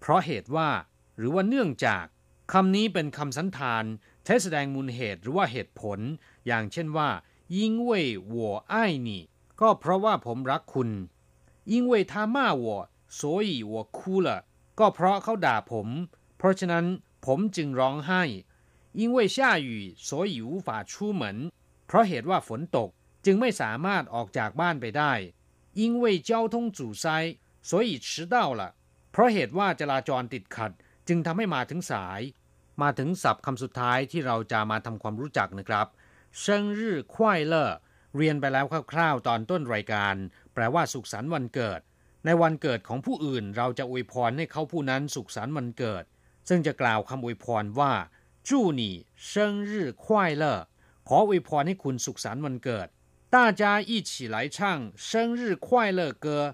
เพราะเหตุว่าหรือว่าเนื่องจากคำนี้เป็นคำสันธานใช้แสดงมูลเหตุหรือว่าเหตุผลอย่างเช่นว่าอิงเว่ย我爱你ก็เพราะว่าผมรักคุณ因为他骂我，所以我哭了。ก็เพราะเขาด่าผม เพราะฉะนั้นผมจึงร้องไห้。因为下雨，所以无法出门。เพราะเหตุว่าฝนตกจึงไม่สามารถออกจากบ้านไปได้。因为交通阻塞，所以迟到了。เพราะเหตุว่าจราจรติดขัดจึงทำให้มาถึงสาย。มาถึงศัพท์คำสุดท้ายที่เราจะมาทำความรู้จักนะครับ。生日快乐เรียนไปแล้วคร่าวๆตอนต้นรายการแปลว่าสุขสันต์วันเกิดในวันเกิดของผู้อื่นเราจะอวยพรให้เขาผู้นั้นสุขสันต์วันเกิดซึ่งจะกล่าวคำอวยพรว่าจู้หนี่เซิงรื่อควายเล่อขออวยพรให้คุณสุขสันต์วันเกิดต้าจ้าอี้ฉี่ไหลช่างเซิงรื่อควายเล่อเกอ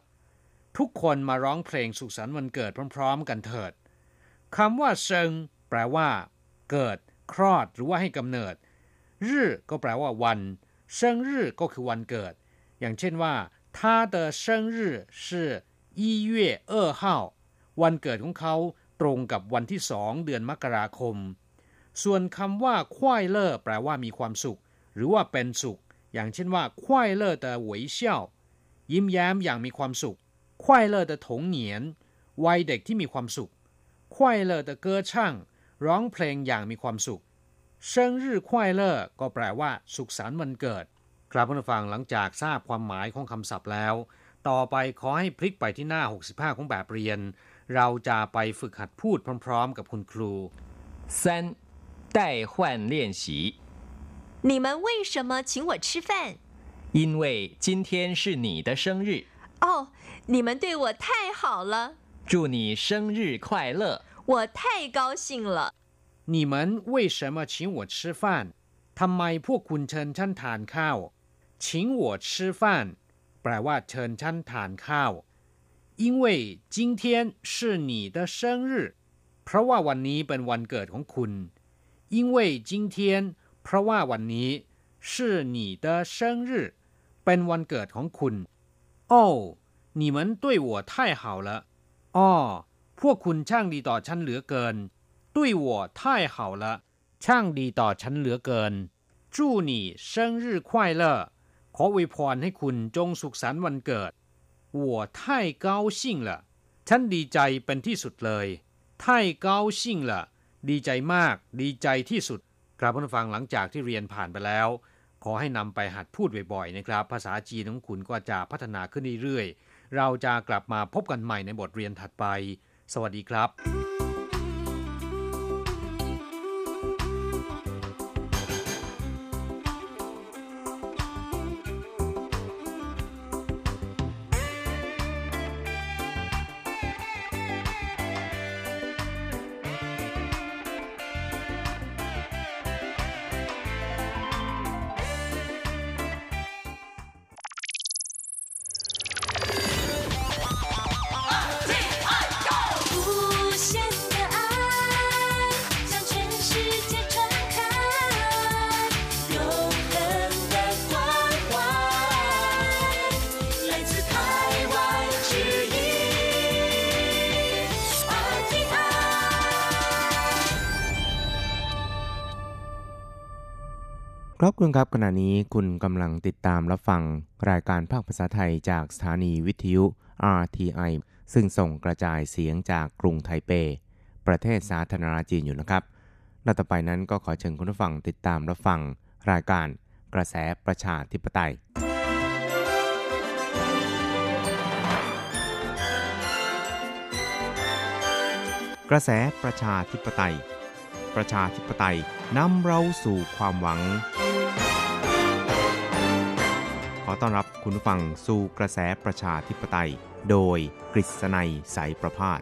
ทุกคนมาร้องเพลงสุขสันต์วันเกิดพร้อมๆกันเถิดคำว่าเซิงแปลว่าเกิดคลอดหรือว่าให้กำเนิดรื่อก็แปลว่าวันเซิงรื่อก็คือวันเกิดอย่างเช่นว่า他的生日是一月二号วันเกิดของเขาตรงกับวันที่สองเดือนมกราคมส่วนคำว่าควายเล่อแปลว่ามีความสุขหรือว่าเป็นสุขอย่างเช่นว่าควายเล่อเตอหวยเชี่ยวยิ้มแย้มอย่างมีความสุขควายเล่อเตอถงเหนียนวัยเด็กที่มีความสุขควายเล่อเตอเกอช่างร้องเพลงอย่างมีความสุขเซิงรื่อควายเล่อก็แปลว่าสุขสันต์วันเกิดครับผู้ฟังหลังจากทราบความหมายของคำศัพท์แล้วต่อไปขอให้พลิกไปที่หน้าหกสิบห้าของแบบเรียนเราจะไปฝึกหัดพูดพร้อมๆกับคุณครูสาม代换练习你们为什么请我吃饭因为今天是你的生日哦你们对我太好了祝你生日快乐我太高兴了你们为什么请我吃饭ทำไมพวกคุณเชิญฉันทานข้าวชิงหัวชื่อฟันแปลว่าเชิญฉันทานข้าว因为今天是你的生日เพราะว่าวันนี้เป็นวันเกิดของคุณ因为今天เพราะว่าวันนี้是你的生日เป็นวันเกิดของคุณ哦你们对我太好了อ๋อพวกคุณช่างดีต่อฉันเหลือเกิน对我太好了ช่างดีต่อฉันเหลือเกินจู้หนี่เซิงรื่อควายเล่อขออวยพรให้คุณจงสุขสันต์วันเกิดหัวไท่เกาชิ่งละฉันดีใจเป็นที่สุดเลยไท่เกาชิ่งละดีใจมากดีใจที่สุดครับเพื่อนฟังหลังจากที่เรียนผ่านไปแล้วขอให้นำไปหัดพูดบ่อยๆนะครับภาษาจีนของคุณก็จะพัฒนาขึ้นเรื่อยๆเราจะกลับมาพบกันใหม่ในบทเรียนถัดไปสวัสดีครับ ครับคุณครับขณะนี้คุณกำลังติดตามรับฟังรายการภาคภาษาไทยจากสถานีวิทยุ อาร์ ที ไอ ซึ่งส่งกระจายเสียงจากกรุงไทเปประเทศสาธารณรัฐจีนอยู่นะครับและต่อไปนั้นก็ขอเชิญคุณผู้ฟังติดตามรับฟังรายการกระแสประชาธิปไตยกระแสประชาธิปไตยประชาธิปไตยนำเราสู่ความหวังขอต้อนรับคุณผู้ฟังสู่กระแสประชาธิปไตยโดยกฤษณัยสายประภาส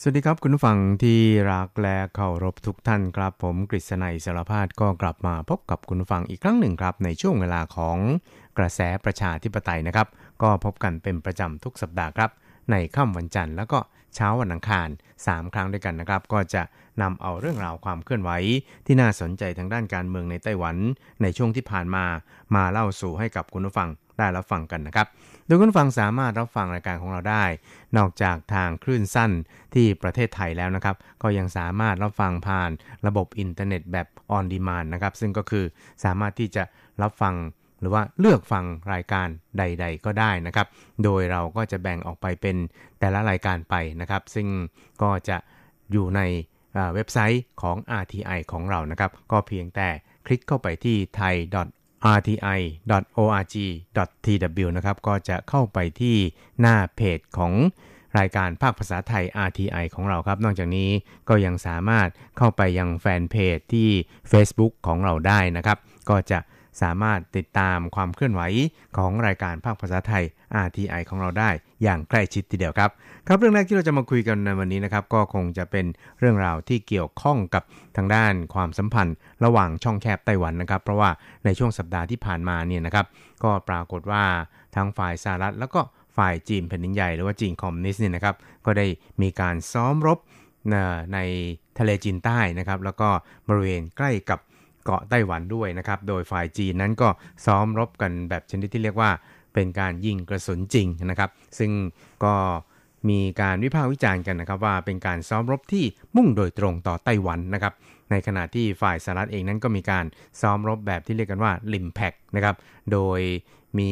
สวัสดีครับคุณผู้ฟังที่รักและเคารพทุกท่านครับผมกฤษณัยสารพาดก็กลับมาพบกับคุณผู้ฟังอีกครั้งหนึ่งครับในช่วงเวลาของกระแสประชาธิปไตยนะครับก็พบกันเป็นประจำทุกสัปดาห์ครับในค่ำวันจันทร์แล้วก็เช้าวันอังคารสามครั้งด้วยกันนะครับก็จะนำเอาเรื่องราวความเคลื่อนไหวที่น่าสนใจทางด้านการเมืองในไต้หวันในช่วงที่ผ่านมามาเล่าสู่ให้กับคุณผู้ฟังได้รับฟังกันนะครับโดยคุณฟังสามารถรับฟังรายการของเราได้นอกจากทางคลื่นสั้นที่ประเทศไทยแล้วนะครับก็ยังสามารถรับฟังผ่านระบบอินเทอร์เน็ตแบบออนดีมานด์นะครับซึ่งก็คือสามารถที่จะรับฟังหรือว่าเลือกฟังรายการใดๆก็ได้นะครับโดยเราก็จะแบ่งออกไปเป็นแต่ละรายการไปนะครับซึ่งก็จะอยู่ในเว็บไซต์ของ อาร์ ที ไอ ของเรานะครับก็เพียงแต่คลิกเข้าไปที่ ไทย ดอท อาร์ ที ไอ ดอท โอ อาร์ จี ดอท ที ดับเบิลยู นะครับก็จะเข้าไปที่หน้าเพจของรายการภาคภาษาไทย อาร์ ที ไอ ของเราครับนอกจากนี้ก็ยังสามารถเข้าไปยังแฟนเพจที่ Facebook ของเราได้นะครับก็จะสามารถติดตามความเคลื่อนไหวของรายการภาคภาษาไทย อาร์ ที ไอ ของเราได้อย่างใกล้ชิดทีเดียวครับครับเรื่องแรกที่เราจะมาคุยกันในวันนี้นะครับก็คงจะเป็นเรื่องราวที่เกี่ยวข้องกับทางด้านความสัมพันธ์ระหว่างช่องแคบไต้หวันนะครับเพราะว่าในช่วงสัปดาห์ที่ผ่านมาเนี่ยนะครับก็ปรากฏว่าทั้งฝ่ายสหรัฐแล้วก็ฝ่ายจีนแผ่นดินใหญ่หรือว่าจีนคอมมิวนิสต์เนี่ยนะครับก็ได้มีการซ้อมรบในทะเลจีนใต้นะครับแล้วก็บริเวณใกล้กับเกาะไต้หวันด้วยนะครับโดยฝ่ายจีนนั้นก็ซ้อมรบกันแบบชนิดที่เรียกว่าเป็นการยิงกระสุนจริงนะครับซึ่งก็มีการวิพากษ์วิจารณ์กันนะครับว่าเป็นการซ้อมรบที่มุ่งโดยตรงต่อไต้หวันนะครับในขณะที่ฝ่ายสหรัฐเองนั้นก็มีการซ้อมรบแบบที่เรียกกันว่า Limpac นะครับโดยมี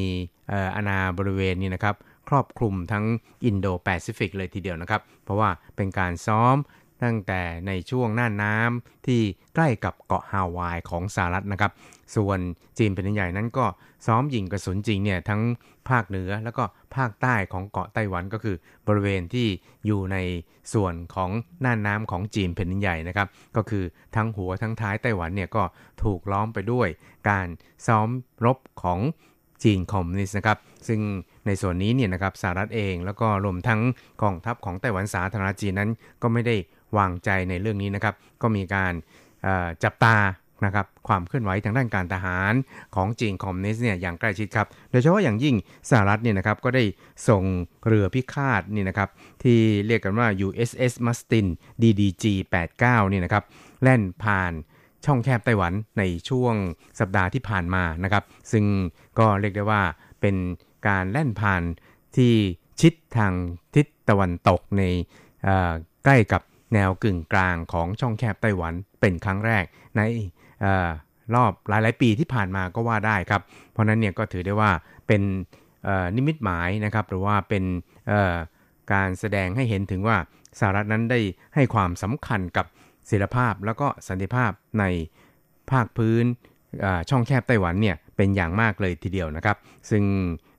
เอ่ออาณาบริเวณนี้นะครับครอบคลุมทั้งอินโดแปซิฟิกเลยทีเดียวนะครับเพราะว่าเป็นการซ้อมตั้งแต่ในช่วงหน้าน้ำที่ใกล้กับเกาะฮาวายของสหรัฐนะครับส่วนจีนเป็นใหญ่นั้นก็ซ้อมยิงกระสุนจริงเนี่ยทั้งภาคเหนือแล้วก็ภาคใต้ของเกาะไต้หวันก็คือบริเวณที่อยู่ในส่วนของหน้าน้ำของจีนแผ่นดินใหญ่นะครับก็คือทั้งหัวทั้งท้ายไต้หวันเนี่ยก็ถูกล้อมไปด้วยการซ้อมรบของจีนคอมมิวนิสต์นะครับซึ่งในส่วนนี้เนี่ยนะครับสหรัฐเองแล้วก็รวมทั้งกองทัพของไต้หวันสาธารณรัฐจีนนั้นก็ไม่ได้วางใจในเรื่องนี้นะครับก็มีการจับตานะครับความเคลื่อนไหวทางด้านการทหารของจีนคอมมิวนิสต์เนี่ยอย่างใกล้ชิดครับโดยเฉพาะอย่างยิ่งสหรัฐเนี่ยนะครับก็ได้ส่งเรือพิฆาตนี่นะครับที่เรียกกันว่า ยู เอส เอส Mustin ดี ดี จี แปดสิบเก้านี่นะครับแล่นผ่านช่องแคบไต้หวันในช่วงสัปดาห์ที่ผ่านมานะครับซึ่งก็เรียกได้ว่าเป็นการแล่นผ่านที่ชิดทางทิศตะวันตกในใกล้กับแนวกึ่งกลางของช่องแคบไต้หวันเป็นครั้งแรกในเอ่อรอบหลายๆปีที่ผ่านมาก็ว่าได้ครับเพราะนั้นเนี่ยก็ถือได้ว่าเป็นเอ่อนิมิตหมายนะครับหรือว่าเป็นเอ่อการแสดงให้เห็นถึงว่าสหรัฐนั้นได้ให้ความสำคัญกับเสรีภาพแล้วก็สันติภาพในภาคพื้นเอ่อช่องแคบไต้หวันเนี่ยเป็นอย่างมากเลยทีเดียวนะครับซึ่ง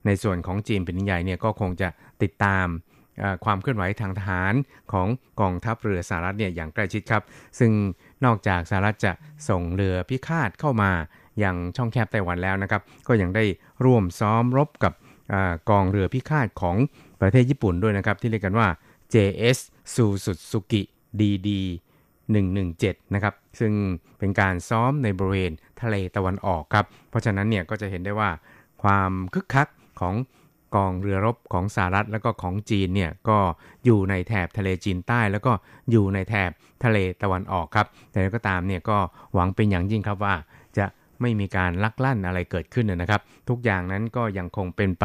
ในส่วนของจีนเป็นใหญ่เนี่ยก็คงจะติดตามความเคลื่อนไหวทางทหารของกองทัพเรือสหรัฐเนี่ยอย่างใกล้ชิดครับซึ่งนอกจากสหรัฐจะส่งเรือพิฆาตเข้ามายังช่องแคบไต้หวันแล้วนะครับก็ยังได้ร่วมซ้อมรบกับกองเรือพิฆาตของประเทศญี่ปุ่นด้วยนะครับที่เรียกกันว่า เจ เอส Suisutsuki ดี ดี หนึ่งหนึ่งเจ็ดนะครับซึ่งเป็นการซ้อมในบริเวณทะเลตะวันออกครับเพราะฉะนั้นเนี่ยก็จะเห็นได้ว่าความคึกคักของกองเรือรบของสหรัฐแล้วก็ของจีนเนี่ยก็อยู่ในแถบทะเลจีนใต้แล้วก็อยู่ในแถบทะเลตะวันออกครับแต่ก็ตามเนี่ยก็หวังเป็นอย่างยิ่งครับว่าจะไม่มีการลักลั่นอะไรเกิดขึ้นนะครับทุกอย่างนั้นก็ยังคงเป็นไป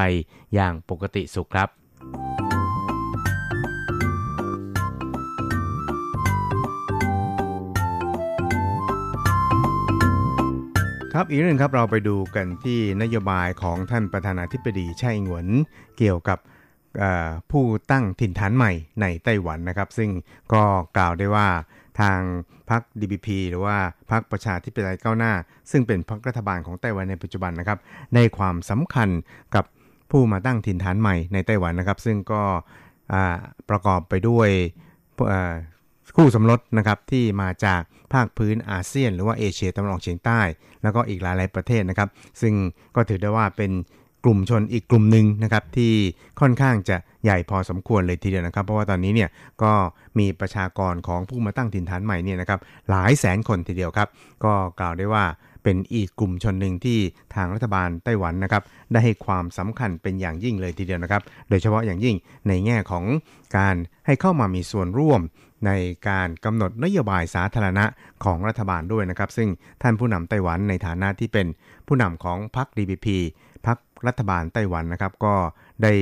อย่างปกติสุขครับ ครับอีกเรื่องครับเราไปดูกันที่นโยบายของท่านประธานาธิบดีไช่หงวนเกี่ยวกับผู้ตั้งถิ่นฐานใหม่ในไต้หวันนะครับซึ่งก็กล่าวได้ว่าทางพรรค ดี พี พี หรือว่าพรรคประชาธิปไตยก้าวหน้าซึ่งเป็นพรรครัฐบาลของไต้หวันในปัจจุบันนะครับได้ความสำคัญกับผู้มาตั้งถิ่นฐานใหม่ในไต้หวันนะครับซึ่งก็ประกอบไปด้วยคู่สมรสนะครับที่มาจากภาคพื้นอาเซียนหรือว่าเอเชียตะวันออกเฉียงใต้แล้วก็อีกหลายๆประเทศนะครับซึ่งก็ถือได้ว่าเป็นกลุ่มชนอีกกลุ่มหนึ่งนะครับที่ค่อนข้างจะใหญ่พอสมควรเลยทีเดียวนะครับเพราะว่าตอนนี้เนี่ยก็มีประชากรของผู้มาตั้งถิ่นฐานใหม่เนี่ยนะครับหลายแสนคนทีเดียวครับก็กล่าวได้ว่าเป็นอีกกลุ่มชนหนึ่งที่ทางรัฐบาลไต้หวันนะครับได้ให้ความสำคัญเป็นอย่างยิ่งเลยทีเดียวนะครับโดยเฉพาะอย่างยิ่งในแง่ของการให้เข้ามามีส่วนร่วมในการกำหนดนโยบายสาธารณะของรัฐบาลด้วยนะครับซึ่งท่านผู้นำไต้หวันในฐานะที่เป็นผู้นำของพรรค ดี พี พี พรรครัฐบาลไต้หวันนะครับก็ได้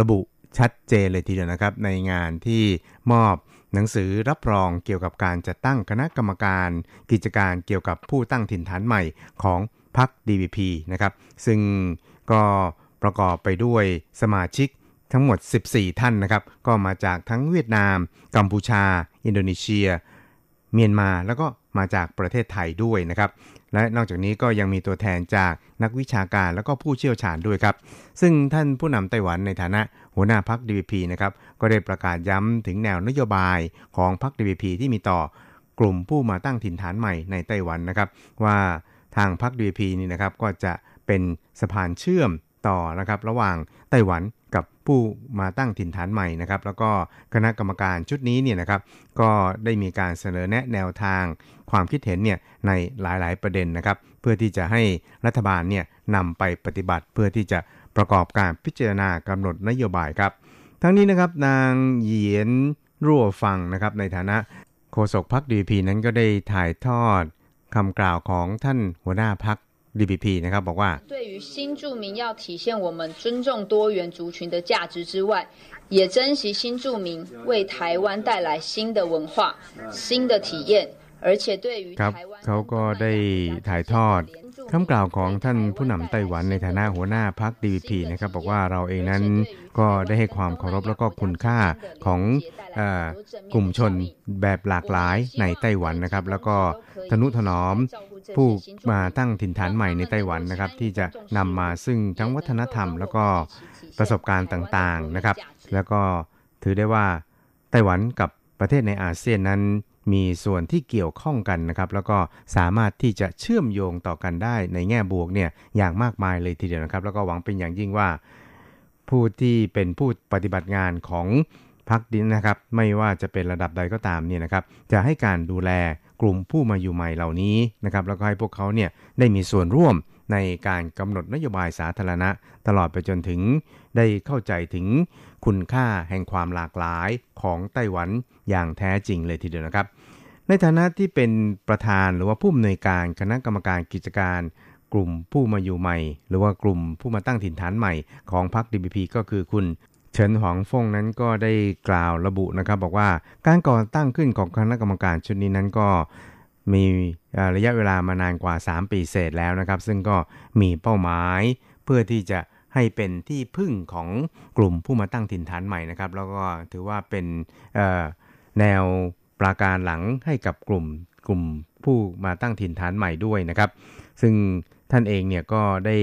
ระบุชัดเจนเลยทีเดียวนะครับในงานที่มอบหนังสือรับรองเกี่ยวกับการจัดตั้งคณะกรรมการกิจการเกี่ยวกับผู้ตั้งถิ่นฐานใหม่ของพรรค ดี พี พี นะครับซึ่งก็ประกอบไปด้วยสมาชิกทั้งหมดสิบสี่ท่านนะครับก็มาจากทั้งเวียดนามกัมพูชาอินโดนีเซียเมียนมาแล้วก็มาจากประเทศไทยด้วยนะครับและนอกจากนี้ก็ยังมีตัวแทนจากนักวิชาการแล้วก็ผู้เชี่ยวชาญด้วยครับซึ่งท่านผู้นำไต้หวันในฐานะหัวหน้าพรรค ดี พี พี นะครับก็ได้ประกาศย้ำถึงแนวนโยบายของพรรค ดี พี พี ที่มีต่อกลุ่มผู้มาตั้งถิ่นฐานใหม่ในไต้หวันนะครับว่าทางพรรค ดี พี พี นี่นะครับก็จะเป็นสะพานเชื่อมต่อนะครับระหว่างไต้หวันกับผู้มาตั้งถิ่นฐานใหม่นะครับแล้วก็คณะกรรมการชุดนี้เนี่ยนะครับก็ได้มีการเสนอแนะแนวทางความคิดเห็นเนี่ยในหลายๆประเด็นนะครับเพื่อที่จะให้รัฐบาลเนี่ยนำไปปฏิบัติเพื่อที่จะประกอบการพิจารณากำหนดนโยบายครับทั้งนี้นะครับนางเหยียนรั่วฟังนะครับในฐานะโฆษกพรรค ดี พี พี นั้นก็ได้ถ่ายทอดคำกล่าวของท่านหัวหน้าพรรคดี พี พี นะครับบอกว่า对于新住民要体现我们尊重多元族群的价值之外也珍惜新住民为台湾带来新的文化新的体验而且对于台湾เขาก็ได้ถ่ายทอดคำกล่าวของท่านผู้นำไต้หวันในฐานะหัวหน้าพรรค ดี พี พี นะครับบอกว่าเราเองนั้นก็ได้ให้ความเคารพแล้วก็คุณค่าของเอ่อกลุ่มชนแบบหลากหลายในไต้หวันนะครับแล้วก็ทนุถนอมผู้มาตั้งถิ่นฐานใหม่ในไต้หวันนะครับที่จะนำมาซึ่งทั้งวัฒนธรรมแล้วก็ประสบการณ์ต่างๆนะครับแล้วก็ถือได้ว่าไต้หวันกับประเทศในอาเซียนนั้นมีส่วนที่เกี่ยวข้องกันนะครับแล้วก็สามารถที่จะเชื่อมโยงต่อกันได้ในแง่บวกเนี่ยอย่างมากมายเลยทีเดียวนะครับแล้วก็หวังเป็นอย่างยิ่งว่าผู้ที่เป็นผู้ปฏิบัติงานของพรรคดินนะครับไม่ว่าจะเป็นระดับใดก็ตามเนี่ยนะครับจะให้การดูแลกลุ่มผู้มาอยู่ใหม่เหล่านี้นะครับแล้วก็ให้พวกเขาเนี่ยได้มีส่วนร่วมในการกำหนดนโยบายสาธารณะตลอดไปจนถึงได้เข้าใจถึงคุณค่าแห่งความหลากหลายของไต้หวันอย่างแท้จริงเลยทีเดียวนะครับในฐานะที่เป็นประธานหรือว่าผู้อำนวยการคณะกรรมการกิจการกลุ่มผู้มาอยู่ใหม่หรือว่ากลุ่มผู้มาตั้งถิ่นฐานใหม่ของพรรค ดี พี พี ก็คือคุณเฉินหวงฟงนั้นก็ได้กล่าวระบุนะครับบอกว่าการก่อตั้งขึ้นของคณะกรรมการชุดนี้นั้นก็มีระยะเวลามานานกว่าสามปีเศษแล้วนะครับซึ่งก็มีเป้าหมายเพื่อที่จะให้เป็นที่พึ่งของกลุ่มผู้มาตั้งถิ่นฐานใหม่นะครับแล้วก็ถือว่าเป็นแนวปราการหลังให้กับกลุ่มกลุ่มผู้มาตั้งถิ่นฐานใหม่ด้วยนะครับซึ่งท่านเองเนี่ยก็ได้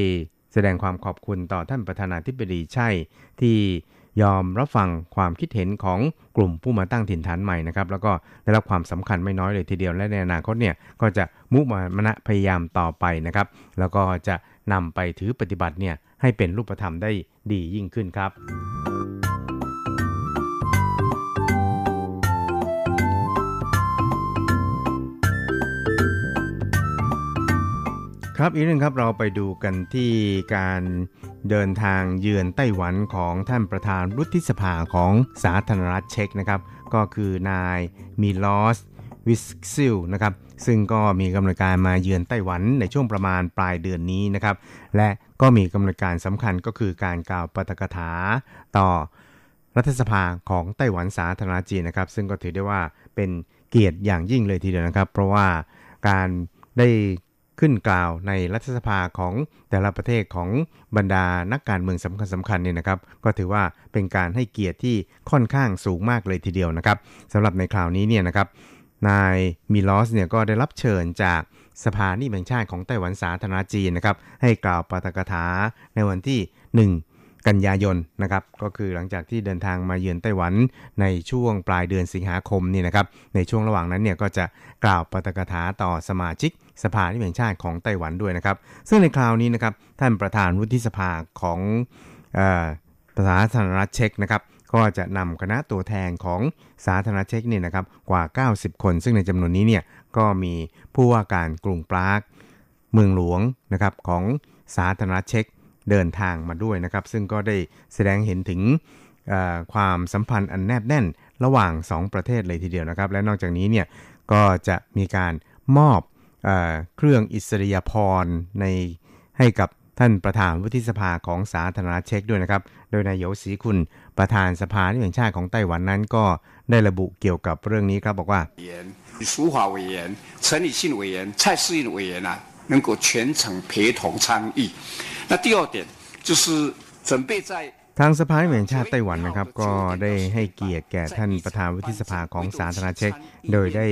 แสดงความขอบคุณต่อท่านประธานาธิบดีไช่ที่ยอมรับฟังความคิดเห็นของกลุ่มผู้มาตั้งถิ่นฐานใหม่นะครับแล้วก็ได้รับความสำคัญไม่น้อยเลยทีเดียวและในอนาคตเนี่ยก็จะมุมนะพยายามต่อไปนะครับแล้วก็จะนำไปถือปฏิบัติเนี่ยให้เป็นรูปธรรมได้ดียิ่งขึ้นครับครับอีกหนึ่งครับเราไปดูกันที่การเดินทางเยือนไต้หวันของท่านประธานวุฒิสภาของสาธารณรัฐเช็กนะครับก็คือนายมิลอสวิสซิลนะครับซึ่งก็มีกำหนดการมาเยือนไต้หวันในช่วงประมาณปลายเดือนนี้นะครับและก็มีกำหนดการสำคัญก็คือการกล่าวปาฐกถาต่อรัฐสภาของไต้หวันสาธารณรัฐจีนนะครับซึ่งก็ถือได้ว่าเป็นเกียรติอย่างยิ่งเลยทีเดียวนะครับเพราะว่าการได้ ขึ้นกล่าวในรัฐสภาของแต่ละประเทศของบรรดานักการเมืองสำคัญสำคัญเนี่ยนะครับก็ถือว่าเป็นการให้เกียรติที่ค่อนข้างสูงมากเลยทีเดียวนะครับสำหรับในคราวนี้เนี่ยนะครับนายมิลอสเนี่ยก็ได้รับเชิญจากสภานิติบัญชาติของไต้หวันสาธารณรัฐจีนนะครับให้กล่าวปาฐกถาในวันที่หนึ่งกันยายนนะครับก็คือหลังจากที่เดินทางมาเยือนไต้หวันในช่วงปลายเดือนสิงหาคมนี่นะครับในช่วงระหว่างนั้นเนี่ยก็จะกล่าวปาฐกถาต่อสมาชิกสภานิติบัญชาแห่งชาติของไต้หวันด้วยนะครับซึ่งในคราวนี้นะครับท่านประธานวุฒิสภาของเอ่อสาธารณรัฐเช็กนะครับก็จะนำคณะตัวแทนของสาธารณรัฐเช็กเนี่ยนะครับกว่าเก้าสิบคนซึ่งในจำนวนนี้เนี่ยก็มีผู้ว่าการกรุงปรากเมืองหลวงนะครับของสาธารณรัฐเช็กเดินทางมาด้วยนะครับซึ่งก็ได้แสดงเห็นถึงความสัมพันธ์อันแนบแน่นระหว่างสองประเทศเลยทีเดียวนะครับและนอกจากนี้เนี่ยก็จะมีการมอบเอ่อเครื่องอิสริยาภรณ์ในให้กับท่านประธานวุฒิสภาของสาธารณรัฐเช็กด้วยนะครับโดยนายโยศรีคุณประธานสภานิติบัญชาแห่งชาติของไต้หวันนั้นก็ได้ระบุเกี่ยวกับเรื่องนี้ครับบอกว่าสุภา委员陈以信委员蔡世英委员啊能够全程陪同参与那第二点就是准备在ทางสภานิติบัญชาแห่งชาติไต้หวันนะครับก็ได้ให้เกียรติแก่ท่านประธานวุฒิสภาของสาธารณรัฐเช็กโดยได้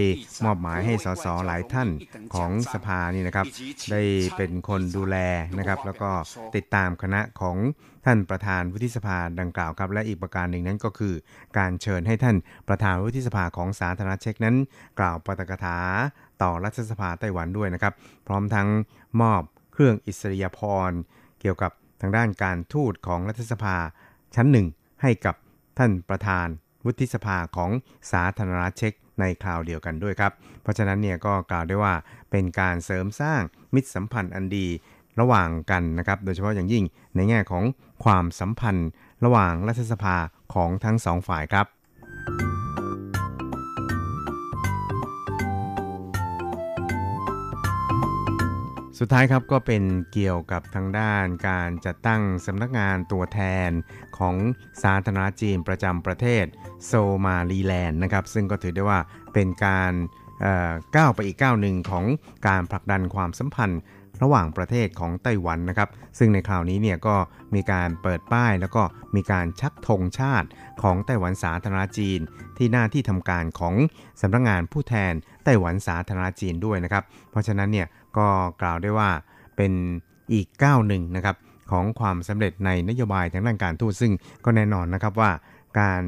มอบหมายให้สสหลายท่านของสภานี่นะครับได้เป็นคนดูแลนะครับแล้วก็ติดตามคณะของท่านประธานวุฒิสภาดังกล่าวครับและอีกประการหนึ่งนั้นก็คือการเชิญให้ท่านประธานวุฒิสภาของสาธารณรัฐเช็กนั้นกล่าวปาฐกถาต่อรัฐสภาไต้หวันด้วยนะครับพร้อมทั้งมอบเครื่องอิสริยาภรณ์เกี่ยวกับทางด้านการทูตของรัฐสภาชั้นหนึ่งให้กับท่านประธานวุฒิสภาของสาธารณรัฐเช็กในคราวเดียวกันด้วยครับเพราะฉะนั้นเนี่ยก็กล่าวได้ว่าเป็นการเสริมสร้างมิตรสัมพันธ์อันดีระหว่างกันนะครับโดยเฉพาะอย่างยิ่งในแง่ของความสัมพันธ์ระหว่างรัฐสภาของทั้งสองฝ่ายครับสุดท้ายครับก็เป็นเกี่ยวกับทางด้านการจัดตั้งสำนักงานตัวแทนของสาธารณรัฐจีนประจำประเทศโซมาลีแลนด์นะครับซึ่งก็ถือได้ว่าเป็นการก้าวไปอีกก้าวหนึ่งของการผลักดันความสัมพันธ์ระหว่างประเทศของไต้หวันนะครับซึ่งในคราวนี้เนี่ยก็มีการเปิดป้ายแล้วก็มีการชักธงชาติของไต้หวันสาธารณรัฐจีนที่หน้าที่ทำการของสำนักงานผู้แทนไต้หวันสาธารณรัฐจีนด้วยนะครับเพราะฉะนั้นเนี่ยก็กล่าวได้ว่าเป็นอีกก้าวหนึ่งนะครับของความสำเร็จในนโยบายทางด้านการทูตซึ่งก็แน่นอนนะครับว่าการ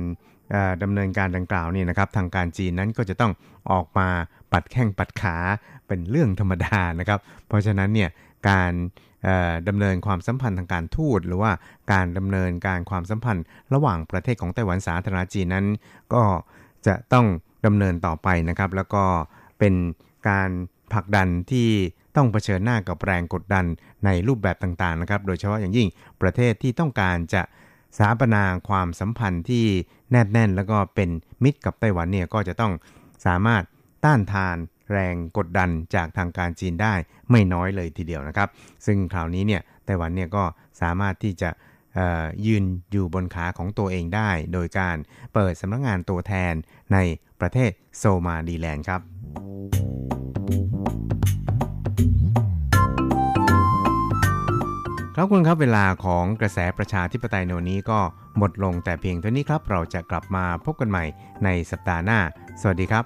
ดำเนินการดังกล่าวนี่นะครับทางการจีนนั้นก็จะต้องออกมาปัดแข้งปัดขาเป็นเรื่องธรรมดานะครับเพราะฉะนั้นเนี่ยการดำเนินความสัมพันธ์ทางการทูตหรือว่าการดำเนินการความสัมพันธ์ระหว่างประเทศของไต้หวันสาธารณรัฐจีนนั้นก็จะต้องดำเนินต่อไปนะครับแล้วก็เป็นการผลักดันที่ต้องเผชิญหน้ากับแรงกดดันในรูปแบบต่างๆนะครับโดยเฉพาะอย่างยิ่งประเทศที่ต้องการจะสถาปนาความสัมพันธ์ที่แนบแน่นแล้วก็เป็นมิตรกับไต้หวันเนี่ยก็จะต้องสามารถต้านทานแรงกดดันจากทางการจีนได้ไม่น้อยเลยทีเดียวนะครับซึ่งคราวนี้เนี่ยไต้หวันเนี่ยก็สามารถที่จะยืนอยู่บนขาของตัวเองได้โดยการเปิดสำนักงานตัวแทนในประเทศโซมาลีแลนด์ครับครับคุณครับเวลาของกระแสประชาธิปไตยในวันนี้ก็หมดลงแต่เพียงเท่านี้ครับเราจะกลับมาพบกันใหม่ในสัปดาห์หน้าสวัสดีครับ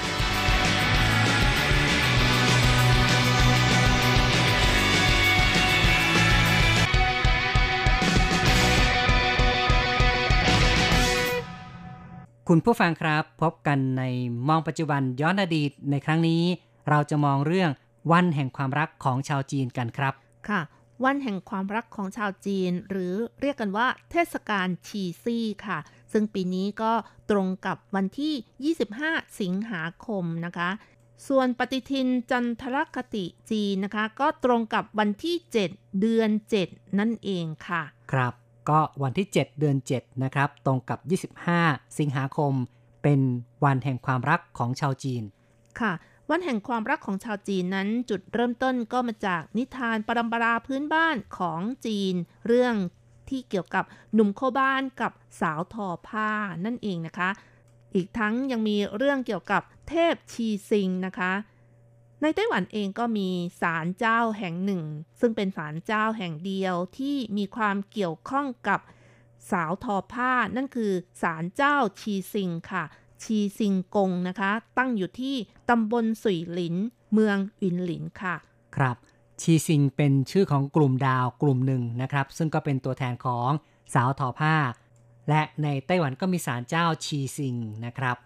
คุณผู้ฟังครับพบกันในมองปัจจุบันย้อนอดีตในครั้งนี้เราจะมองเรื่องวันแห่งความรักของชาวจีนกันครับค่ะวันแห่งความรักของชาวจีนหรือเรียกกันว่าเทศกาลฉีซี่ค่ะซึ่งปีนี้ก็ตรงกับวันที่ยี่สิบห้าสิงหาคมนะคะส่วนปฏิทินจันทรคติจีนนะคะก็ตรงกับวันที่เจ็ดเดือนเจ็ดนั่นเองค่ะครับก็วันที่เจ็ดเดือนเจ็ดนะครับตรงกับยี่สิบห้าสิงหาคมเป็นวันแห่งความรักของชาวจีนค่ะวันแห่งความรักของชาวจีนนั้นจุดเริ่มต้นก็มาจากนิทานปรัมปราพื้นบ้านของจีนเรื่องที่เกี่ยวกับหนุ่มโคบ้านกับสาวทอผ้านั่นเองนะคะอีกทั้งยังมีเรื่องเกี่ยวกับเทพชีซิงนะคะในไต้หวันเองก็มีศาลเจ้าแห่งหนึ่งซึ่งเป็นศาลเจ้าแห่งเดียวที่มีความเกี่ยวข้องกับสาวทอผ้านั่นคือศาลเจ้าชีซิงค่ะชีซิงกงนะคะตั้งอยู่ที่ตำบลสุยหลินเมืองอินหลินค่ะครับชีซิงเป็นชื่อของกลุ่มดาวกลุ่มหนึ่งนะครับซึ่งก็เป็นตัวแทนของสาวทอผ้าและในไต้หวันก็มีศาลเจ้าชีซิงนะครับ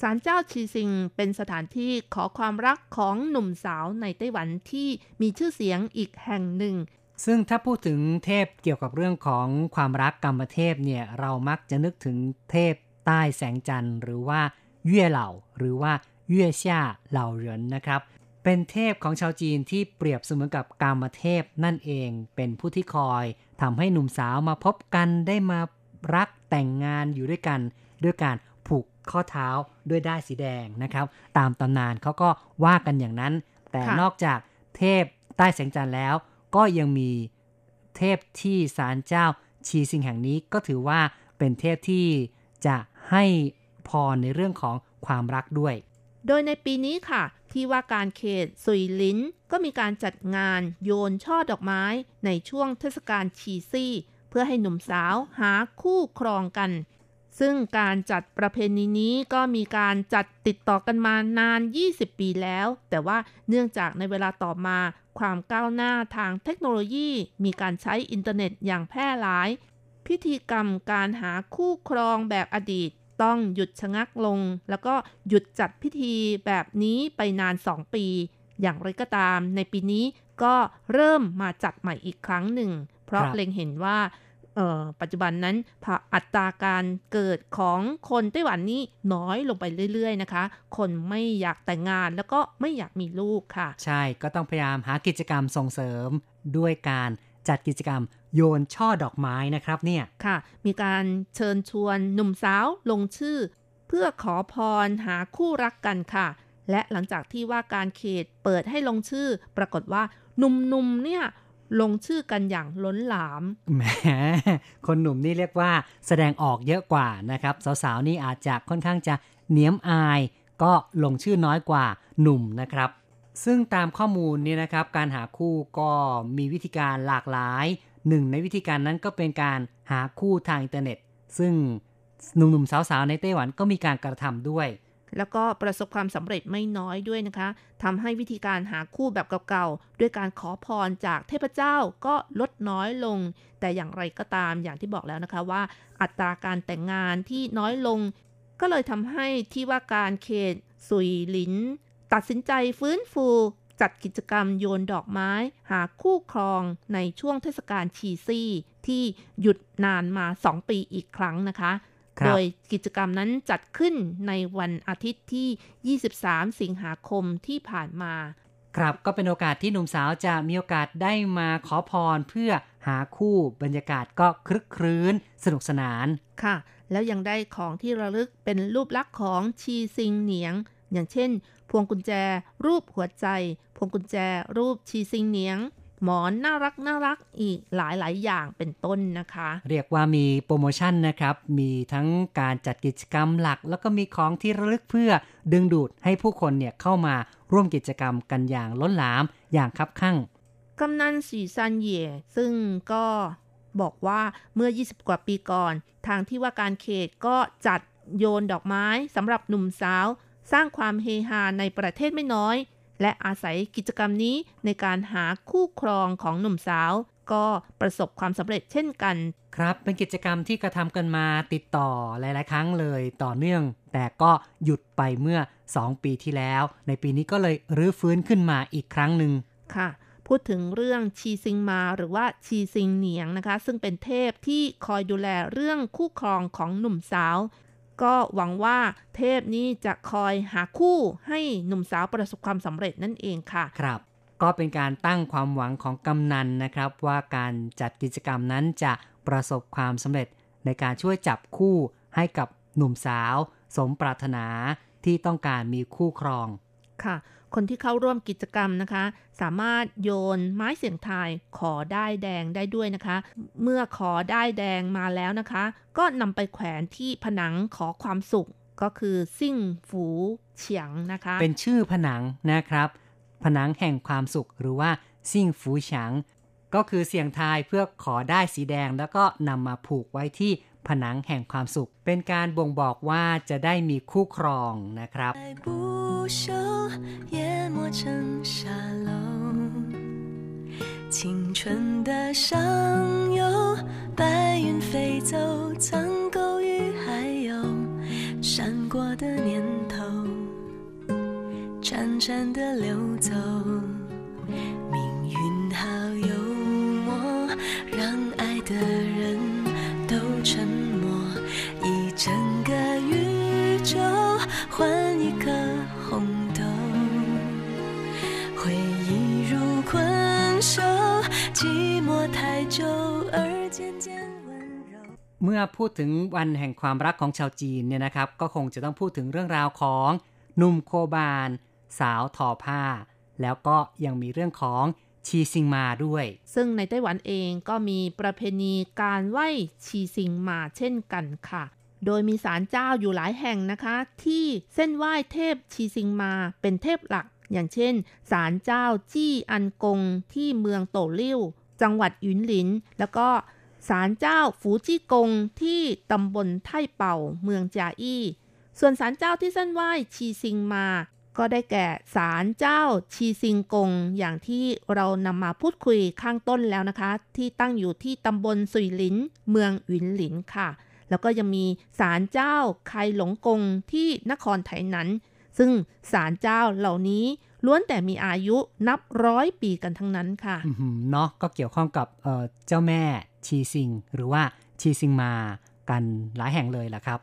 ศาลเจ้าชีซิงเป็นสถานที่ขอความรักของหนุ่มสาวในไต้หวันที่มีชื่อเสียงอีกแห่งหนึ่งซึ่งถ้าพูดถึงเทพเกี่ยวกับเรื่องของความรักกรรมเทพเนี่ยเรามักจะนึกถึงเทพใต้แสงจันทร์หรือว่าเย่เหล่าหรือว่าเย่เซี่ยเหล่าเหรินนะครับเป็นเทพของชาวจีนที่เปรียบเสมือนกับกามเทพนั่นเองเป็นผู้ที่คอยทำให้หนุ่มสาวมาพบกันได้มารักแต่งงานอยู่ด้วยกันด้วยการผูกข้อเท้าด้วยด้ายสีแดงนะครับตามตำนานเขาก็ว่ากันอย่างนั้นแต่นอกจากเทพใต้แสงจันทร์แล้วก็ยังมีเทพที่ศาลเจ้าชีซิงแห่งนี้ก็ถือว่าเป็นเทพที่จะให้พรในเรื่องของความรักด้วยโดยในปีนี้ค่ะที่ว่าการเขตสุยหลินก็มีการจัดงานโยนช่อดอกไม้ในช่วงเทศกาลชีซี่เพื่อให้หนุ่มสาวหาคู่ครองกันซึ่งการจัดประเพณีนี้ก็มีการจัดติดต่อกันมานานยี่สิบปีแล้วแต่ว่าเนื่องจากในเวลาต่อมาความก้าวหน้าทางเทคโนโลยีมีการใช้อินเทอร์เน็ตอย่างแพร่หลายพิธีกรรมการหาคู่ครองแบบอดีตต้องหยุดชะงักลงแล้วก็หยุดจัดพิธีแบบนี้ไปนานสองปีอย่างไรก็ตามในปีนี้ก็เริ่มมาจัดใหม่อีกครั้งหนึ่งเพราะเล็งเห็นว่าปัจจุบันนั้นอัตราการเกิดของคนไต้หวันนี้น้อยลงไปเรื่อยๆนะคะคนไม่อยากแต่งงานแล้วก็ไม่อยากมีลูกค่ะใช่ก็ต้องพยายามหากิจกรรมส่งเสริมด้วยการจัดกิจกรรมโยนช่อดอกไม้นะครับเนี่ยค่ะมีการเชิญชวนหนุ่มสาวลงชื่อเพื่อขอพรหาคู่รักกันค่ะและหลังจากที่ว่าการเขตเปิดให้ลงชื่อปรากฏว่าหนุ่มๆเนี่ยลงชื่อกันอย่างล้นหลามแหมคนหนุ่มนี่เรียกว่าแสดงออกเยอะกว่านะครับสาวๆนี่อาจจะค่อนข้างจะเหนียมอายก็ลงชื่อน้อยกว่าหนุ่มนะครับซึ่งตามข้อมูลนี่นะครับการหาคู่ก็มีวิธีการหลากหลายหนึ่งในวิธีการนั้นก็เป็นการหาคู่ทางอินเทอร์เน็ตซึ่งหนุ่มๆสาวๆในไต้หวันก็มีการกระทำด้วยแล้วก็ประสบความสำเร็จไม่น้อยด้วยนะคะทำให้วิธีการหาคู่แบบเก่าๆด้วยการขอพรจากเทพเจ้าก็ลดน้อยลงแต่อย่างไรก็ตามอย่างที่บอกแล้วนะคะว่าอัตราการแต่งงานที่น้อยลงก็เลยทำให้ที่ว่าการเขตสุยหลินตัดสินใจฟื้นฟูจัดกิจกรรมโยนดอกไม้หาคู่ครองในช่วงเทศกาลชีซี่ที่หยุดนานมาสองปีอีกครั้งนะคะโดยกิจกรรมนั้นจัดขึ้นในวันอาทิตย์ที่ยี่สิบสามสิงหาคมที่ผ่านมาครับก็เป็นโอกาสที่หนุ่มสาวจะมีโอกาสได้มาขอพรเพื่อหาคู่บรรยากาศก็ครึกครื้นสนุกสนานค่ะแล้วยังได้ของที่ระลึกเป็นรูปลักษณ์ของชีซิงเหนียงอย่างเช่นพวงกุญแจรูปหัวใจพวงกุญแจรูปชีซิงเหนียงหมอนน่ารักน่ารักอีกหลายๆอย่างเป็นต้นนะคะเรียกว่ามีโปรโมชั่นนะครับมีทั้งการจัดกิจกรรมหลักแล้วก็มีของที่ระลึกเพื่อดึงดูดให้ผู้คนเนี่ยเข้ามาร่วมกิจกรรมกันอย่างล้นหลามอย่างคับคั่งกำนันสีซันเย่ซึ่งก็บอกว่าเมื่อยี่สิบกว่าปีก่อนทางที่ว่าการเขตก็จัดโยนดอกไม้สำหรับหนุ่มสาวสร้างความเฮฮาในประเทศไม่น้อยและอาศัยกิจกรรมนี้ในการหาคู่ครองของหนุ่มสาว ก็ประสบความสำเร็จเช่นกันครับเป็นกิจกรรมที่กระทำกันมาติดต่อหลายๆครั้งเลยต่อเนื่องแต่ก็หยุดไปเมื่อสองปีที่แล้วในปีนี้ก็เลยรื้อฟื้นขึ้นมาอีกครั้งนึงค่ะพูดถึงเรื่องชีซิงมาหรือว่าชีซิงเหนียงนะคะซึ่งเป็นเทพที่คอยดูแลเรื่องคู่ครองของหนุ่มสาวก็หวังว่าเทพนี้จะคอยหาคู่ให้หนุ่มสาวประสบความสำเร็จนั่นเองค่ะครับก็เป็นการตั้งความหวังของกำนันนะครับว่าการจัดกิจกรรมนั้นจะประสบความสำเร็จในการช่วยจับคู่ให้กับหนุ่มสาวสมปรารถนาที่ต้องการมีคู่ครองค่ะคนที่เข้าร่วมกิจกรรมนะคะสามารถโยนไม้เสียงทายขอด้ายแดงได้ด้วยนะคะเมื่อขอด้ายแดงมาแล้วนะคะก็นำไปแขวนที่ผนังขอความสุขก็คือซิ่งฝูเฉียงนะคะเป็นชื่อผนังนะครับผนังแห่งความสุขหรือว่าซิ่งฝูเฉียงก็คือเสียงทายเพื่อขอด้ายสีแดงแล้วก็นำมาผูกไว้ที่ผนังแห่งความสุขเป็นการบ่งบอกว่าจะได้มีคู่ครองนะครับ沉默一整个宇宙换一颗红豆回忆如困兽寂寞太久而渐渐温柔เมื่อพูดถึงวันแห่งความรักของชาวจีนเนี่ยนะครับก็คงจะต้องพูดถึงเรื่องราวของหนุ่มโคบานสาวทอผ้าแล้วก็ยังมีเรื่องของชีซิงมาด้วยซึ่งในไต้หวันเองก็มีประเพณีการไหว้ชีซิงมาเช่นกันค่ะโดยมีศาลเจ้าอยู่หลายแห่งนะคะที่เส้นไหว้เทพชีซิงมาเป็นเทพหลักอย่างเช่นศาลเจ้าจี้อันกงที่เมืองโตลิ่วจังหวัดหยุนหลินแล้วก็ศาลเจ้าฝูจี้กงที่ตำบลไท่เป่าเมืองจาอี้ส่วนศาลเจ้าที่เส้นไหว้ชีซิงมาก็ได้แก่ศาลเจ้าชีซิงกงอย่างที่เรานำมาพูดคุยข้างต้นแล้วนะคะที่ตั้งอยู่ที่ตำบลสุยหลินเมืองหวินหลินค่ะแล้วก็ยังมีศาลเจ้าไคหลงกงที่นครไถหนันซึ่งศาลเจ้าเหล่านี้ล้วนแต่มีอายุนับร้อยปีกันทั้งนั้นค่ะเนาะก็เกี่ยวข้องกับเอ่อเจ้าแม่ชีซิงหรือว่าชีซิงมากันหลายแห่งเลยล่ะครับ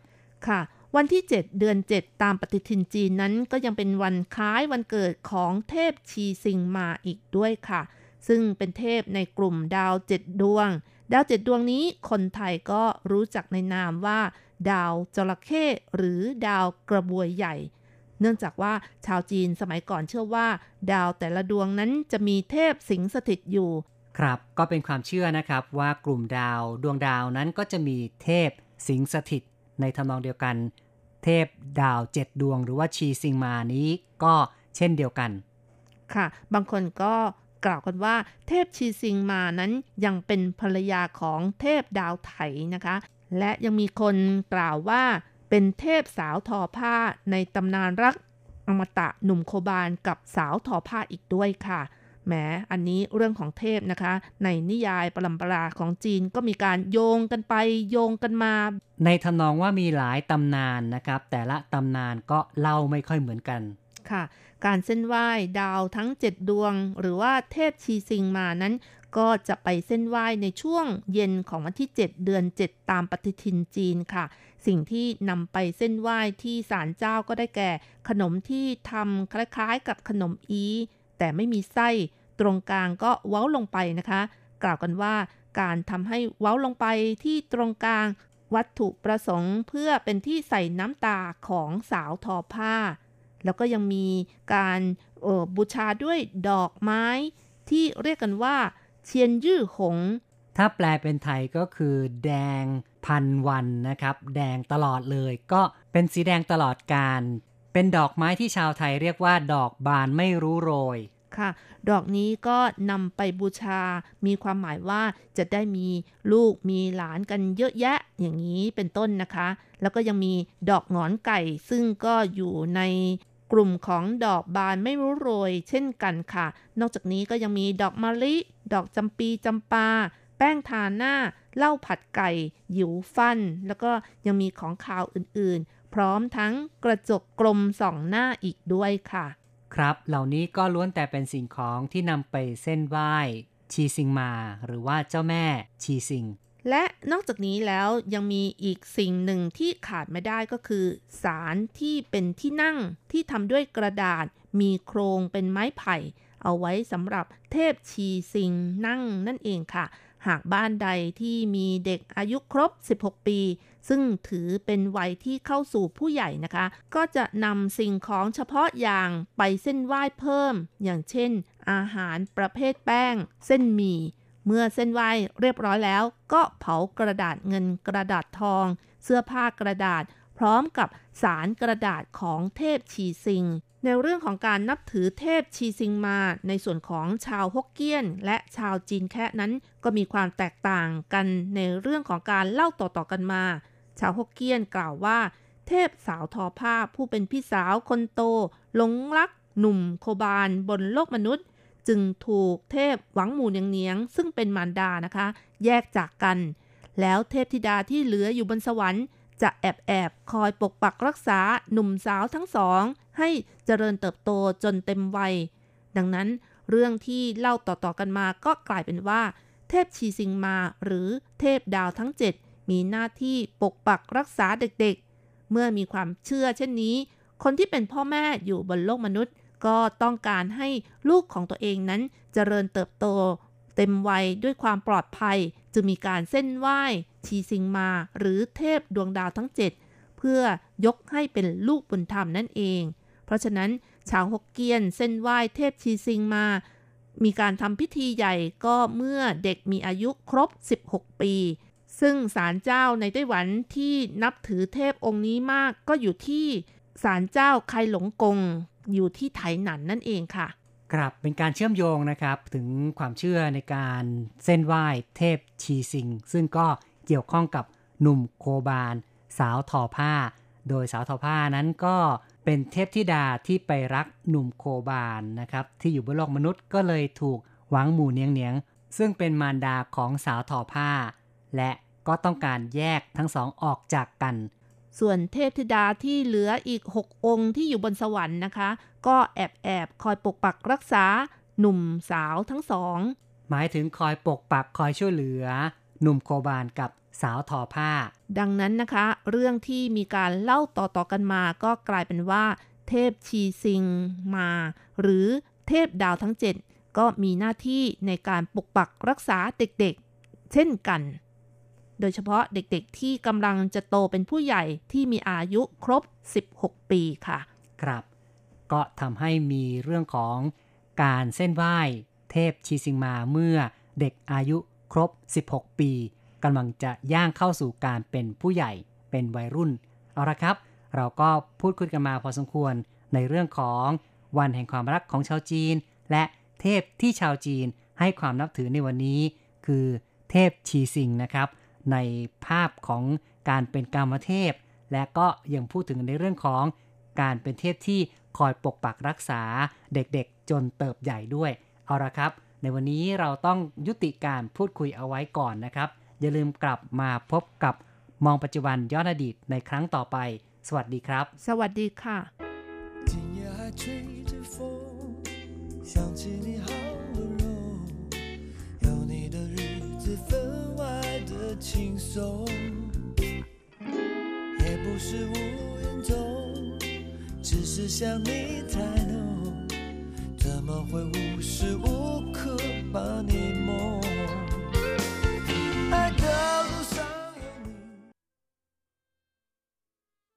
ค่ะวันที่เจ็ดเดือนเจ็ดตามปฏิทินจีนนั้นก็ยังเป็นวันคล้ายวันเกิดของเทพชีซิงมาอีกด้วยค่ะซึ่งเป็นเทพในกลุ่มดาวเจ็ดดวงดาวเจ็ดดวงนี้คนไทยก็รู้จักในนามว่าดาวจระเข้หรือดาวกระบวยใหญ่เนื่องจากว่าชาวจีนสมัยก่อนเชื่อว่าดาวแต่ละดวงนั้นจะมีเทพสิงสถิตอยู่ครับก็เป็นความเชื่อนะครับว่ากลุ่มดาวดวงดาวนั้นก็จะมีเทพสิงสถิตในทำนองเดียวกันเทพดาวเจ็ดดวงหรือว่าชีซิงมานี้ก็เช่นเดียวกันค่ะบางคนก็กล่าวกันว่าเทพชีซิงมานั้นยังเป็นภรรยาของเทพดาวไถนะคะและยังมีคนกล่าวว่าเป็นเทพสาวทอผ้าในตำนานรักอมตะหนุ่มโคบานกับสาวทอผ้าอีกด้วยค่ะแหมอันนี้เรื่องของเทพนะคะในนิยายปรัมปราของจีนก็มีการโยงกันไปโยงกันมาในทำนองว่ามีหลายตำนานนะครับแต่ละตำนานก็เล่าไม่ค่อยเหมือนกันค่ะการเส้นไหว้ดาวทั้งเจ็ดดวงหรือว่าเทพชีซิงมานั้นก็จะไปเส้นไหว้ในช่วงเย็นของวันที่เจ็ดเดือนเจ็ดตามปฏิทินจีนค่ะสิ่งที่นำไปเส้นไหว้ที่ศาลเจ้าก็ได้แก่ขนมที่ทำคล้ายๆกับขนมอีแต่ไม่มีไส้ตรงกลางก็เว้าลงไปนะคะกล่าวกันว่าการทำให้เว้าลงไปที่ตรงกลางวัตถุประสงค์เพื่อเป็นที่ใส่น้ำตาของสาวทอผ้าแล้วก็ยังมีการเอ่อบูชาด้วยดอกไม้ที่เรียกกันว่าเชียนยื้อหงถ้าแปลเป็นไทยก็คือแดงพันวันนะครับแดงตลอดเลยก็เป็นสีแดงตลอดกาลเป็นดอกไม้ที่ชาวไทยเรียกว่าดอกบานไม่รู้โรยค่ะดอกนี้ก็นำไปบูชามีความหมายว่าจะได้มีลูกมีหลานกันเยอะแยะอย่างนี้เป็นต้นนะคะแล้วก็ยังมีดอกหงอนไก่ซึ่งก็อยู่ในกลุ่มของดอกบานไม่รู้โรยเช่นกันค่ะนอกจากนี้ก็ยังมีดอกมะลิ ดอกจำปีจำปาแป้งทาหน้าเหล้าผัดไก่หยิวฟันแล้วก็ยังมีของขาวอื่นๆพร้อมทั้งกระจกกลมส่องหน้าอีกด้วยค่ะครับเหล่านี้ก็ล้วนแต่เป็นสิ่งของที่นำไปเส้นไหว้ชีซิงมาหรือว่าเจ้าแม่ชีซิงและนอกจากนี้แล้วยังมีอีกสิ่งหนึ่งที่ขาดไม่ได้ก็คือศาลที่เป็นที่นั่งที่ทำด้วยกระดาษมีโครงเป็นไม้ไผ่เอาไว้สำหรับเทพชีซิงนั่งนั่นเองค่ะหากบ้านใดที่มีเด็กอายุครบสิบหกปีซึ่งถือเป็นวัยที่เข้าสู่ผู้ใหญ่นะคะก็จะนำสิ่งของเฉพาะอย่างไปเส้นไหว้เพิ่มอย่างเช่นอาหารประเภทแป้งเส้นหมี่เมื่อเส้นไหว้เรียบร้อยแล้วก็เผากระดาษเงินกระดาษทองเสื้อผ้ากระดาษพร้อมกับสารกระดาษของเทพชีซิงในเรื่องของการนับถือเทพชีซิงมาในส่วนของชาวฮกเกี้ยนและชาวจีนแค่นั้นก็มีความแตกต่างกันในเรื่องของการเล่าต่อๆกันมาชาวฮกเกี้ยนกล่าวว่าเทพสาวทอผ้าผู้เป็นพี่สาวคนโตหลงรักหนุ่มโคบานบนโลกมนุษย์จึงถูกเทพหวังหมู่เนียงเนียงซึ่งเป็นมารดานะคะแยกจากกันแล้วเทพธิดาที่เหลืออยู่บนสวรรค์จะแอบแอบคอยปกปักรักษาหนุ่มสาวทั้งสองให้เจริญเติบโตจนเต็มวัยดังนั้นเรื่องที่เล่าต่อๆกันมาก็กลายเป็นว่าเทพชีซิงมาหรือเทพดาวทั้งเจ็ดมีหน้าที่ปกปักรักษาเด็กๆเมื่อมีความเชื่อเช่นนี้คนที่เป็นพ่อแม่อยู่บนโลกมนุษย์ก็ต้องการให้ลูกของตัวเองนั้นเจริญเติบโตเต็มวัยด้วยความปลอดภัยจึงมีการเส้นไหว้ชีซิงมาหรือเทพดวงดาวทั้งเจ็ดเพื่อยกให้เป็นลูกบุญธรรมนั่นเองเพราะฉะนั้นชาวฮกเกี้ยนเส้นไหว้เทพชีซิงมามีการทำพิธีใหญ่ก็เมื่อเด็กมีอายุครบสิบหกปีซึ่งศาลเจ้าในไต้หวันที่นับถือเทพองค์นี้มากก็อยู่ที่ศาลเจ้าไคหลงกงอยู่ที่ไถหนันนั่นเองค่ะครับเป็นการเชื่อมโยงนะครับถึงความเชื่อในการเส้นไหว้เทพชีซิงซึ่งก็เกี่ยวข้องกับหนุ่มโคบานสาวทอผ้าโดยสาวทอผ้านั้นก็เป็นเทพธิดาที่ไปรักหนุ่มโคบานนะครับที่อยู่บนโลกมนุษย์ก็เลยถูกหวังหมู่เนียงเนียงซึ่งเป็นมารดาของสาวทอผ้าและก็ต้องการแยกทั้งสองออกจากกันส่วนเทพธิดาที่เหลืออีกหกองค์ที่อยู่บนสวรรค์นะคะก็แอบแอบคอยปกปักรักษาหนุ่มสาวทั้งสองหมายถึงคอยปกปักคอยช่วยเหลือหนุ่มโคบานกับสาวทอผ้าดังนั้นนะคะเรื่องที่มีการเล่าต่อๆกันมาก็กลายเป็นว่าเทพชีซิงมาหรือเทพดาวทั้งเจ็ดก็มีหน้าที่ในการปกปักรักษาเด็กๆเช่นกันโดยเฉพาะเด็กๆที่กำลังจะโตเป็นผู้ใหญ่ที่มีอายุครบสิบหกปีค่ะครับก็ทำให้มีเรื่องของการเส้นไหว้เทพชีซิงมาเมื่อเด็กอายุครบสิบหกปีกำลังจะย่างเข้าสู่การเป็นผู้ใหญ่เป็นวัยรุ่นเอาละครับเราก็พูดคุยกันมาพอสมควรในเรื่องของวันแห่งความรักของชาวจีนและเทพที่ชาวจีนให้ความนับถือในวันนี้คือเทพชีซิงนะครับในภาพของการเป็นกามเทพและก็ยังพูดถึงในเรื่องของการเป็นเทพที่คอยปกปักรักษาเด็กๆจนเติบใหญ่ด้วยเอาละครับในวันนี้เราต้องยุติการพูดคุยเอาไว้ก่อนนะครับอย่าลืมกลับมาพบกับมองปัจจุบันย้อนอดีตในครั้งต่อไปสวัสดีครับสวัสดีค่ะ的轻松也不是无人懂只是想你太浓怎么会无时无刻把你梦